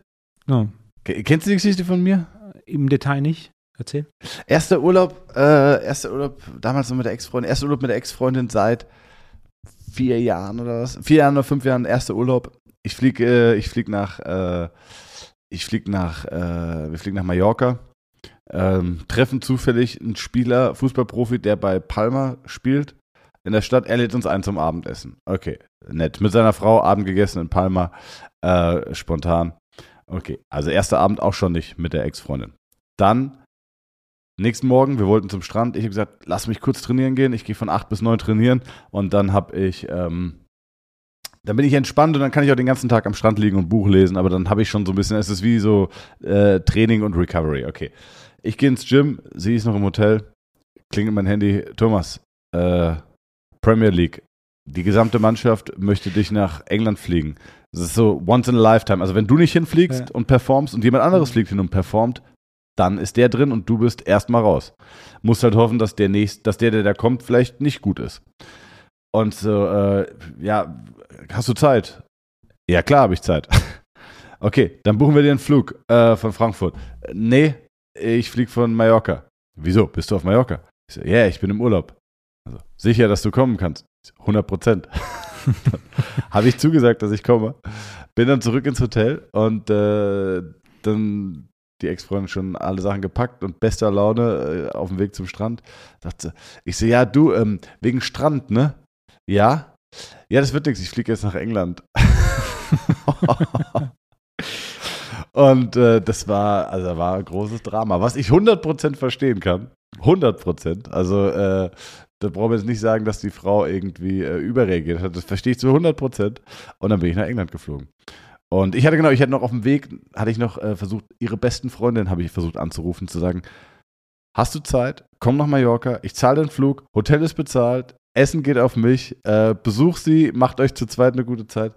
No. Kennst du die Geschichte von mir? Im Detail nicht. Erzähl. Erster Urlaub, äh, erster Urlaub, damals noch mit der Ex-Freundin, erster Urlaub mit der Ex-Freundin seit vier Jahren oder was? Vier Jahren oder fünf Jahren, erster Urlaub. Ich fliege, äh, ich fliege nach, äh, ich fliege nach, äh, wir fliegen nach Mallorca. Ähm, treffen zufällig einen Spieler, Fußballprofi, der bei Palma spielt. In der Stadt, er lädt uns ein zum Abendessen. Okay, nett. Mit seiner Frau, Abend gegessen in Palma, äh, spontan. Okay, also erster Abend auch schon nicht mit der Ex-Freundin. Dann, nächsten Morgen, wir wollten zum Strand. Ich habe gesagt, lass mich kurz trainieren gehen. Ich gehe von acht bis neun trainieren. Und dann habe ich, ähm, dann bin ich entspannt und dann kann ich auch den ganzen Tag am Strand liegen und Buch lesen. Aber dann habe ich schon so ein bisschen, es ist wie so äh, Training und Recovery. Okay, ich gehe ins Gym, sie ist noch im Hotel, klingelt mein Handy. Thomas, äh, Premier League. Die gesamte Mannschaft möchte dich nach England fliegen. Das ist so once in a lifetime. Also wenn du nicht hinfliegst ja. und performst und jemand anderes fliegt hin und performt, dann ist der drin und du bist erstmal raus. Musst halt hoffen, dass der, nächst, dass der, der da kommt, vielleicht nicht gut ist. Und so, äh, ja, hast du Zeit? Ja, klar habe ich Zeit. Okay, dann buchen wir dir einen Flug äh, von Frankfurt. Äh, nee, ich fliege von Mallorca. Wieso? Bist du auf Mallorca? Ich so, ja, yeah, ich bin im Urlaub. Also, sicher, dass du kommen kannst. hundert Prozent. Habe ich zugesagt, dass ich komme. Bin dann zurück ins Hotel und äh, dann die Ex-Freundin schon alle Sachen gepackt und bester Laune äh, auf dem Weg zum Strand. Sagt sie, ich so, ja, du, ähm, wegen Strand, ne? Ja? Ja, das wird nichts, ich fliege jetzt nach England. Und äh, das war, also war ein großes Drama, was ich hundert Prozent verstehen kann. hundert Prozent. Also, äh, da brauchen wir jetzt nicht sagen, dass die Frau irgendwie äh, überreagiert hat. Das verstehe ich zu hundert Prozent. Und dann bin ich nach England geflogen. Und ich hatte genau, ich hatte noch auf dem Weg, hatte ich noch äh, versucht, ihre besten Freundinnen habe ich versucht anzurufen, zu sagen, hast du Zeit? Komm nach Mallorca, ich zahle den Flug, Hotel ist bezahlt, Essen geht auf mich, äh, besuch sie, macht euch zu zweit eine gute Zeit.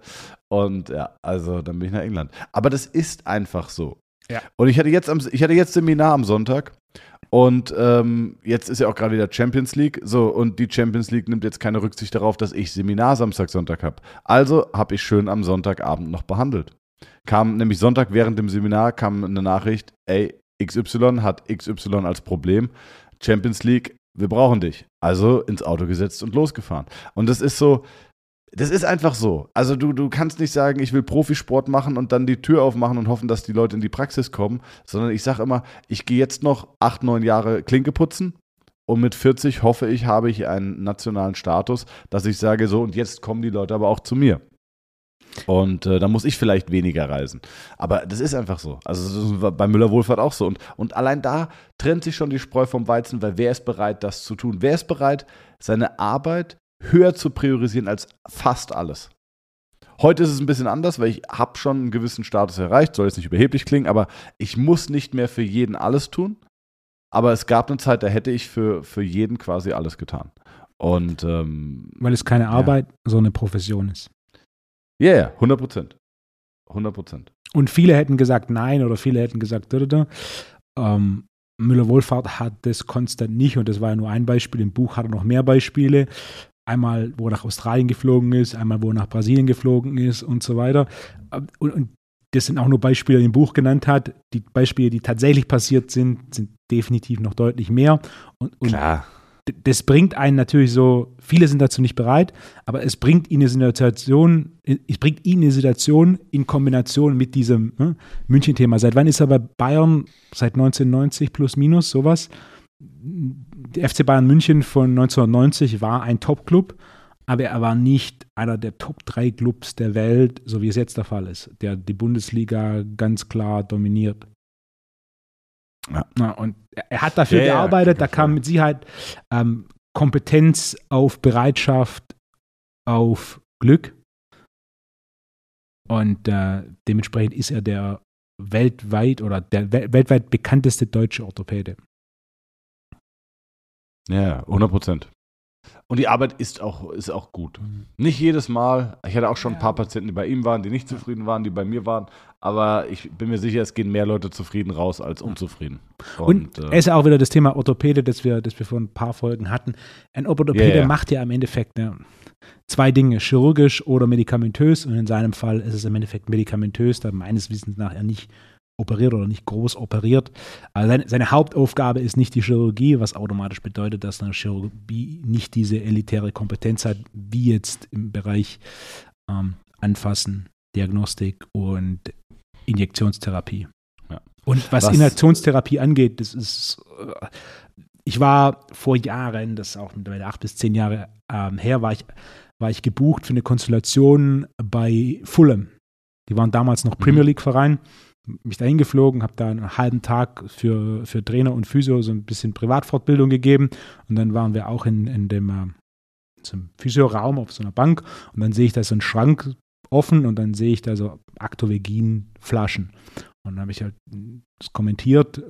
Und ja, also dann bin ich nach England. Aber das ist einfach so. Ja. Und ich hatte jetzt am, ich hatte jetzt Seminar am Sonntag. Und ähm, jetzt ist ja auch gerade wieder Champions League, so, und die Champions League nimmt jetzt keine Rücksicht darauf, dass ich Seminar Samstag, Sonntag habe. Also habe ich schön am Sonntagabend noch behandelt. Kam nämlich Sonntag während dem Seminar kam eine Nachricht, ey, X Y hat X Y als Problem, Champions League, wir brauchen dich. Also ins Auto gesetzt und losgefahren. Und das ist so, das ist einfach so. Also du, du kannst nicht sagen, ich will Profisport machen und dann die Tür aufmachen und hoffen, dass die Leute in die Praxis kommen, sondern ich sage immer, ich gehe jetzt noch acht, neun Jahre Klinke putzen und mit vierzig hoffe ich, habe ich einen nationalen Status, dass ich sage so, und jetzt kommen die Leute aber auch zu mir. Und äh, da muss ich vielleicht weniger reisen. Aber das ist einfach so. Also das ist bei Müller-Wohlfahrt auch so. Und, und allein da trennt sich schon die Spreu vom Weizen, weil wer ist bereit, das zu tun? Wer ist bereit, seine Arbeit höher zu priorisieren als fast alles? Heute ist es ein bisschen anders, weil ich habe schon einen gewissen Status erreicht. Soll jetzt nicht überheblich klingen, aber ich muss nicht mehr für jeden alles tun. Aber es gab eine Zeit, da hätte ich für, für jeden quasi alles getan. Und, ähm, weil es keine Arbeit, ja. sondern eine Profession ist. Ja, yeah, hundert Prozent. hundert Prozent. Und viele hätten gesagt nein oder viele hätten gesagt, ähm, Müller-Wohlfahrt hat das konstant nicht und das war ja nur ein Beispiel. Im Buch hat er noch mehr Beispiele. Einmal, wo er nach Australien geflogen ist, einmal, wo er nach Brasilien geflogen ist und so weiter. Und, und das sind auch nur Beispiele, die er im Buch genannt hat. Die Beispiele, die tatsächlich passiert sind, sind definitiv noch deutlich mehr. Und, und Klar. Das bringt einen natürlich so, viele sind dazu nicht bereit, aber es bringt ihnen eine Situation, es bringt ihnen eine Situation in Kombination mit diesem ne, München-Thema. Seit wann ist er bei Bayern? Seit neunzehnhundertneunzig plus minus sowas. Der F C Bayern München von neunzehnhundertneunzig war ein Top-Club, aber er war nicht einer der Top drei Clubs der Welt, so wie es jetzt der Fall ist, der die Bundesliga ganz klar dominiert. Ja. Na, und er hat dafür ja, gearbeitet, ja, da kam mit Sicherheit ähm, Kompetenz auf Bereitschaft, auf Glück und äh, dementsprechend ist er der weltweit oder der wel- weltweit bekannteste deutsche Orthopäde. Ja, hundert Prozent. Und die Arbeit ist auch, ist auch gut. Mhm. Nicht jedes Mal. Ich hatte auch schon ein paar Patienten, die bei ihm waren, die nicht zufrieden waren, die bei mir waren. Aber ich bin mir sicher, es gehen mehr Leute zufrieden raus als unzufrieden. Und, und äh, ist ja auch wieder das Thema Orthopäde, das wir, das wir vor ein paar Folgen hatten. Ein Orthopäde yeah, yeah. macht ja im Endeffekt ne, zwei Dinge, chirurgisch oder medikamentös. Und in seinem Fall ist es im Endeffekt medikamentös, da meines Wissens nach er nicht operiert oder nicht groß operiert. Also seine, seine Hauptaufgabe ist nicht die Chirurgie, was automatisch bedeutet, dass eine Chirurgie nicht diese elitäre Kompetenz hat, wie jetzt im Bereich ähm, Anfassen, Diagnostik und Injektionstherapie. Ja. Und was, was Injektionstherapie angeht, das ist, äh, ich war vor Jahren, das ist auch mittlerweile acht bis zehn Jahre ähm, her, war ich, war ich gebucht für eine Konstellation bei Fulham. Die waren damals noch mhm. Premier League Verein. Mich dahin geflogen, habe da einen halben Tag für, für Trainer und Physio so ein bisschen Privatfortbildung gegeben und dann waren wir auch in, in dem äh, so einem Physioraum auf so einer Bank und dann sehe ich da so einen Schrank offen und dann sehe ich da so Aktovegin-Flaschen und dann habe ich halt das kommentiert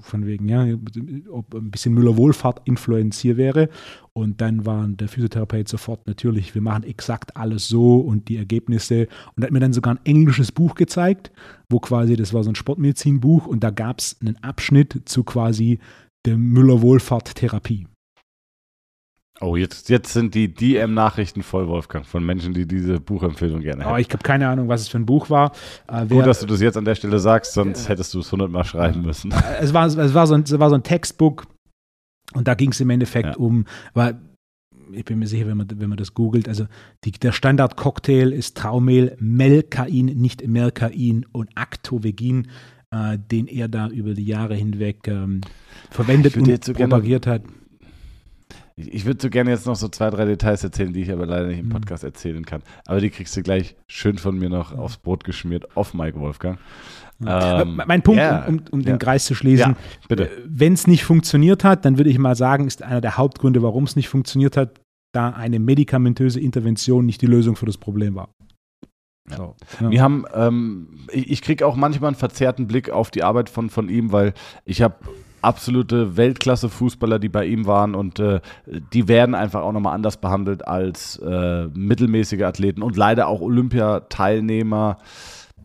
von wegen, ja, ob ein bisschen Müller-Wohlfahrt-Influenz hier wäre und dann war der Physiotherapeut sofort natürlich, wir machen exakt alles so und die Ergebnisse und hat mir dann sogar ein englisches Buch gezeigt, wo quasi, das war so ein Sportmedizinbuch und da gab es einen Abschnitt zu quasi der Müller-Wohlfahrt-Therapie. Oh, jetzt, jetzt sind die D M-Nachrichten voll, Wolfgang, von Menschen, die diese Buchempfehlung gerne hätten. Oh, ich habe keine Ahnung, was es für ein Buch war. Äh, Gut, wer, dass du das jetzt an der Stelle sagst, sonst äh, hättest du es hundertmal schreiben müssen. Es war, es war so ein, es war so ein Textbook und da ging es im Endeffekt ja. um, weil ich bin mir sicher, wenn man, wenn man das googelt, also die, der Standard-Cocktail ist Traumehl, Melkain, nicht Merkain und Aktovegin, äh, den er da über die Jahre hinweg ähm, verwendet und so propagiert hat. Ich würde so gerne jetzt noch so zwei, drei Details erzählen, die ich aber leider nicht im Podcast erzählen kann. Aber die kriegst du gleich schön von mir noch aufs Brot geschmiert, auf Mike Wolfgang. Ähm, mein Punkt, yeah, um, um yeah. den Kreis zu schließen, ja, wenn es nicht funktioniert hat, dann würde ich mal sagen, ist einer der Hauptgründe, warum es nicht funktioniert hat, da eine medikamentöse Intervention nicht die Lösung für das Problem war. So, ja. Wir haben, ähm, ich, ich kriege auch manchmal einen verzerrten Blick auf die Arbeit von, von ihm, weil ich habe absolute Weltklasse-Fußballer, die bei ihm waren und äh, die werden einfach auch nochmal anders behandelt als äh, mittelmäßige Athleten und leider auch Olympiateilnehmer.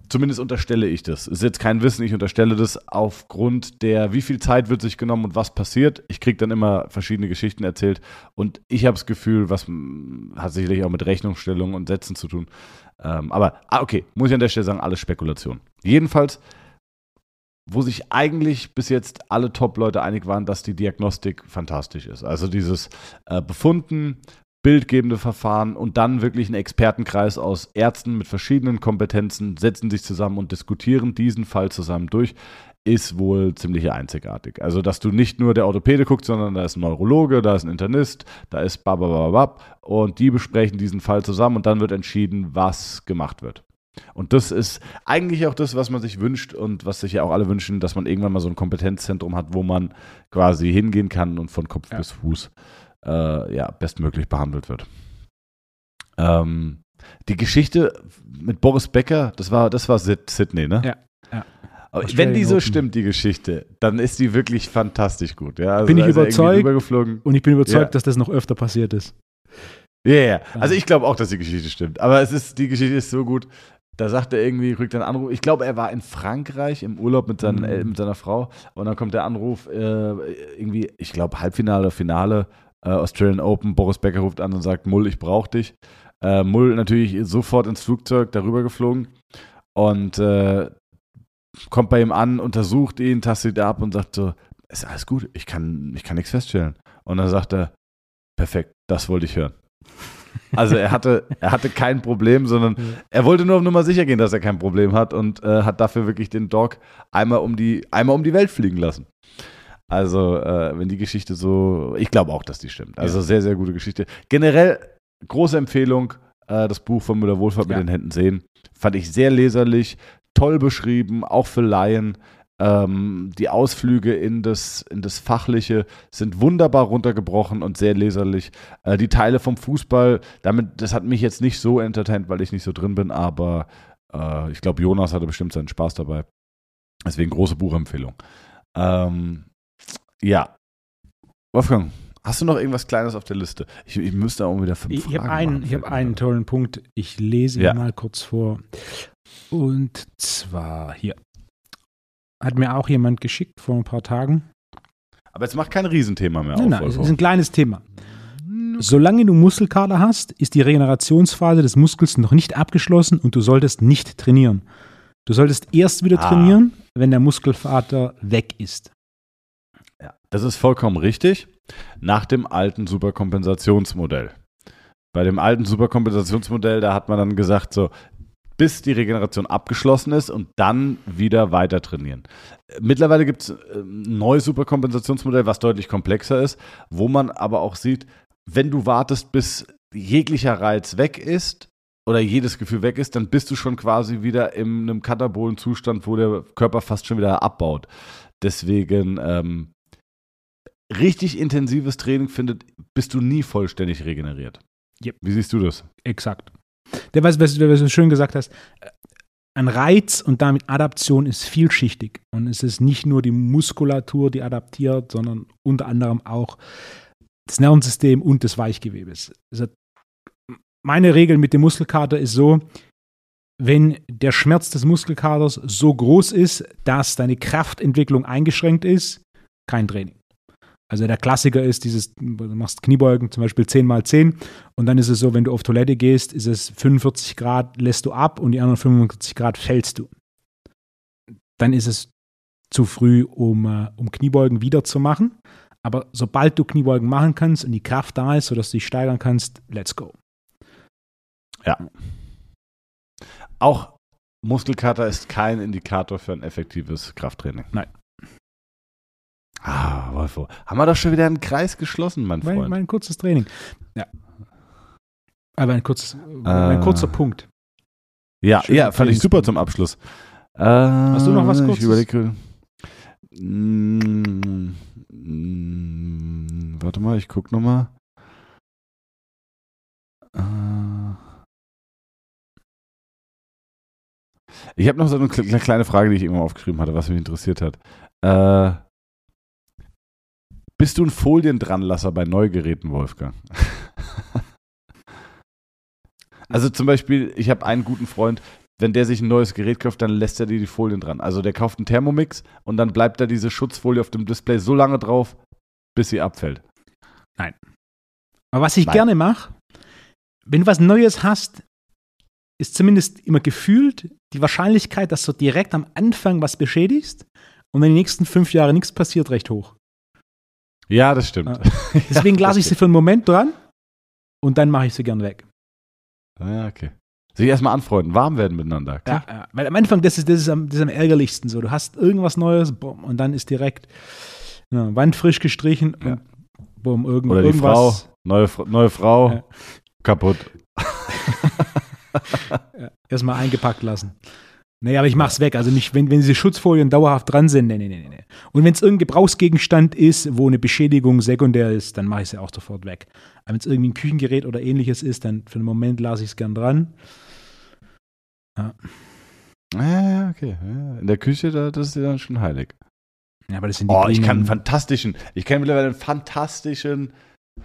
Zumindest unterstelle ich das. Ist jetzt kein Wissen, ich unterstelle das aufgrund der, wie viel Zeit wird sich genommen und was passiert. Ich kriege dann immer verschiedene Geschichten erzählt und ich habe das Gefühl, was hat sicherlich auch mit Rechnungsstellung und Sätzen zu tun. Ähm, aber, ah, okay, muss ich an der Stelle sagen, alles Spekulation. Jedenfalls wo sich eigentlich bis jetzt alle Top-Leute einig waren, dass die Diagnostik fantastisch ist. Also dieses äh, Befunden, bildgebende Verfahren und dann wirklich ein Expertenkreis aus Ärzten mit verschiedenen Kompetenzen setzen sich zusammen und diskutieren diesen Fall zusammen durch, ist wohl ziemlich einzigartig. Also, dass du nicht nur der Orthopäde guckst, sondern da ist ein Neurologe, da ist ein Internist, da ist babababab und die besprechen diesen Fall zusammen und dann wird entschieden, was gemacht wird. Und das ist eigentlich auch das, was man sich wünscht und was sich ja auch alle wünschen, dass man irgendwann mal so ein Kompetenzzentrum hat, wo man quasi hingehen kann und von Kopf ja. bis Fuß äh, ja, bestmöglich behandelt wird. Ähm, die Geschichte mit Boris Becker, das war, das war Sydney, ne? Ja. ja. Aber wenn die so stimmt, die Geschichte, dann ist die wirklich fantastisch gut. Ja? Also bin ich überzeugt und ich bin überzeugt, ja. dass das noch öfter passiert ist. Ja, yeah. Also ich glaube auch, dass die Geschichte stimmt. Aber es ist, die Geschichte ist so gut. Da sagt er irgendwie, kriegt einen Anruf. Ich glaube, er war in Frankreich im Urlaub mit, seinen, mhm. mit seiner Frau. Und dann kommt der Anruf, äh, irgendwie, ich glaube, Halbfinale, Finale, äh, Australian Open. Boris Becker ruft an und sagt, Mull, ich brauche dich. Äh, Mull natürlich sofort ins Flugzeug, darüber geflogen. Und äh, kommt bei ihm an, untersucht ihn, tastet ihn ab und sagt so, ist alles gut, ich kann, ich kann nichts feststellen. Und dann sagt er, perfekt, das wollte ich hören. Also er hatte, er hatte kein Problem, sondern er wollte nur auf Nummer sicher gehen, dass er kein Problem hat und äh, hat dafür wirklich den Dog einmal um die, einmal um die Welt fliegen lassen. Also äh, wenn die Geschichte so, ich glaube auch, dass die stimmt. Also sehr, sehr gute Geschichte. Generell große Empfehlung, äh, das Buch von Müller-Wohlfahrt mit ja. den Händen sehen. Fand ich sehr leserlich, toll beschrieben, auch für Laien. Ähm, die Ausflüge in das, in das Fachliche sind wunderbar runtergebrochen und sehr leserlich. Äh, die Teile vom Fußball, damit, das hat mich jetzt nicht so entertaint, weil ich nicht so drin bin, aber äh, ich glaube, Jonas hatte bestimmt seinen Spaß dabei. Deswegen große Buchempfehlung. Ähm, ja. Wolfgang, hast du noch irgendwas Kleines auf der Liste? Ich, ich müsste auch wieder fünf ich Fragen hab einen, machen. Ich habe einen tollen Punkt. Ich lese ihn ja. mal kurz vor. Und zwar hier. Hat mir auch jemand geschickt vor ein paar Tagen. Aber jetzt macht kein Riesenthema mehr auf. Nein, nein, es ist ein kleines Thema. Solange du Muskelkater hast, ist die Regenerationsphase des Muskels noch nicht abgeschlossen und du solltest nicht trainieren. Du solltest erst wieder ah. trainieren, wenn der Muskelkater weg ist. Ja, das ist vollkommen richtig. Nach dem alten Superkompensationsmodell. Bei dem alten Superkompensationsmodell, da hat man dann gesagt so, bis die Regeneration abgeschlossen ist und dann wieder weiter trainieren. Mittlerweile gibt es ein neues Superkompensationsmodell, was deutlich komplexer ist, wo man aber auch sieht, wenn du wartest, bis jeglicher Reiz weg ist oder jedes Gefühl weg ist, dann bist du schon quasi wieder in einem katabolen Zustand, wo der Körper fast schon wieder abbaut. Deswegen ähm, richtig intensives Training findet, bist du nie vollständig regeneriert. Yep. Wie siehst du das? Exakt. Der, was, was, was du schön gesagt hast, ein Reiz und damit Adaption ist vielschichtig. Und es ist nicht nur die Muskulatur, die adaptiert, sondern unter anderem auch das Nervensystem und das Weichgewebes. Also meine Regel mit dem Muskelkater ist so, wenn der Schmerz des Muskelkaters so groß ist, dass deine Kraftentwicklung eingeschränkt ist, kein Training. Also der Klassiker ist dieses, du machst Kniebeugen zum Beispiel zehn mal zehn und dann ist es so, wenn du auf Toilette gehst, ist es fünfundvierzig Grad lässt du ab und die anderen fünfundvierzig Grad fällst du. Dann ist es zu früh, um, um Kniebeugen wieder zu machen. Aber sobald du Kniebeugen machen kannst und die Kraft da ist, sodass du dich steigern kannst, let's go. Ja. Auch Muskelkater ist kein Indikator für ein effektives Krafttraining. Nein. Ah, Wolfo. Haben wir doch schon wieder einen Kreis geschlossen, mein Freund. Mein, mein kurzes Training. Ja. Aber ein, kurzes, äh, ein kurzer Punkt. Ja, Schönen ja, fand ich super zum Abschluss. Äh, Hast du noch was Kurzes? Ich überlege. Hm, hm, warte mal, ich guck nochmal. Äh, ich habe noch so eine kleine Frage, die ich irgendwann aufgeschrieben hatte, was mich interessiert hat. Äh, Bist du ein Foliendranlasser bei Neugeräten, Wolfgang? Also zum Beispiel, ich habe einen guten Freund, wenn der sich ein neues Gerät kauft, dann lässt er dir die Folien dran. Also der kauft einen Thermomix und dann bleibt da diese Schutzfolie auf dem Display so lange drauf, bis sie abfällt. Nein. Aber was ich Nein. gerne mache, wenn du was Neues hast, ist zumindest immer gefühlt die Wahrscheinlichkeit, dass du direkt am Anfang was beschädigst und wenn die nächsten fünf Jahre nichts passiert, recht hoch. Ja, das stimmt. Deswegen lasse ich sie für einen Moment dran und dann mache ich sie gern weg. Ja, okay. Sich erstmal anfreunden, warm werden miteinander. Klar. Ja, ja, weil am Anfang, das ist, das ist, am, das ist am ärgerlichsten so. Du hast irgendwas Neues, boom, und dann ist direkt ja, Wand frisch gestrichen und ja. boom, irgend, oder die irgendwas. Frau, neue, neue Frau, ja. kaputt. Ja, erstmal eingepackt lassen. Naja, aber ich mach's weg. Also nicht, wenn, wenn diese Schutzfolien dauerhaft dran sind, nee, nee, nee, nee. Und wenn es irgendein Gebrauchsgegenstand ist, wo eine Beschädigung sekundär ist, dann mache ich es ja auch sofort weg. Aber wenn es irgendwie ein Küchengerät oder ähnliches ist, dann für den Moment lasse ich es gern dran. Ja, ja, okay. In der Küche, da, das ist ja dann schon heilig. Ja, aber das sind die Oh, ich kann einen fantastischen, ich kann mittlerweile einen fantastischen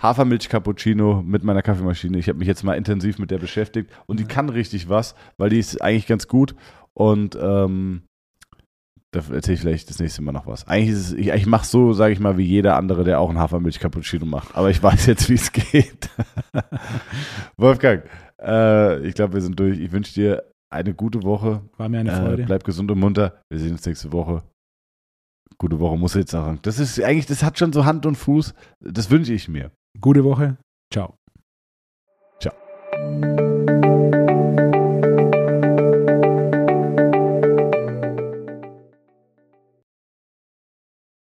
Hafermilch-Cappuccino mit meiner Kaffeemaschine. Ich habe mich jetzt mal intensiv mit der beschäftigt und die kann richtig was, weil die ist eigentlich ganz gut. Und ähm, da erzähle ich vielleicht das nächste Mal noch was. Eigentlich ist es, ich, ich mache so, sage ich mal, wie jeder andere, der auch einen Hafermilch-Cappuccino macht. Aber ich weiß jetzt, wie es geht. Wolfgang, äh, ich glaube, wir sind durch. Ich wünsche dir eine gute Woche. War mir eine Freude. Äh, bleib gesund und munter. Wir sehen uns nächste Woche. Gute Woche muss ich jetzt sagen. Das ist eigentlich, das hat schon so Hand und Fuß. Das wünsche ich mir. Gute Woche. Ciao. Ciao.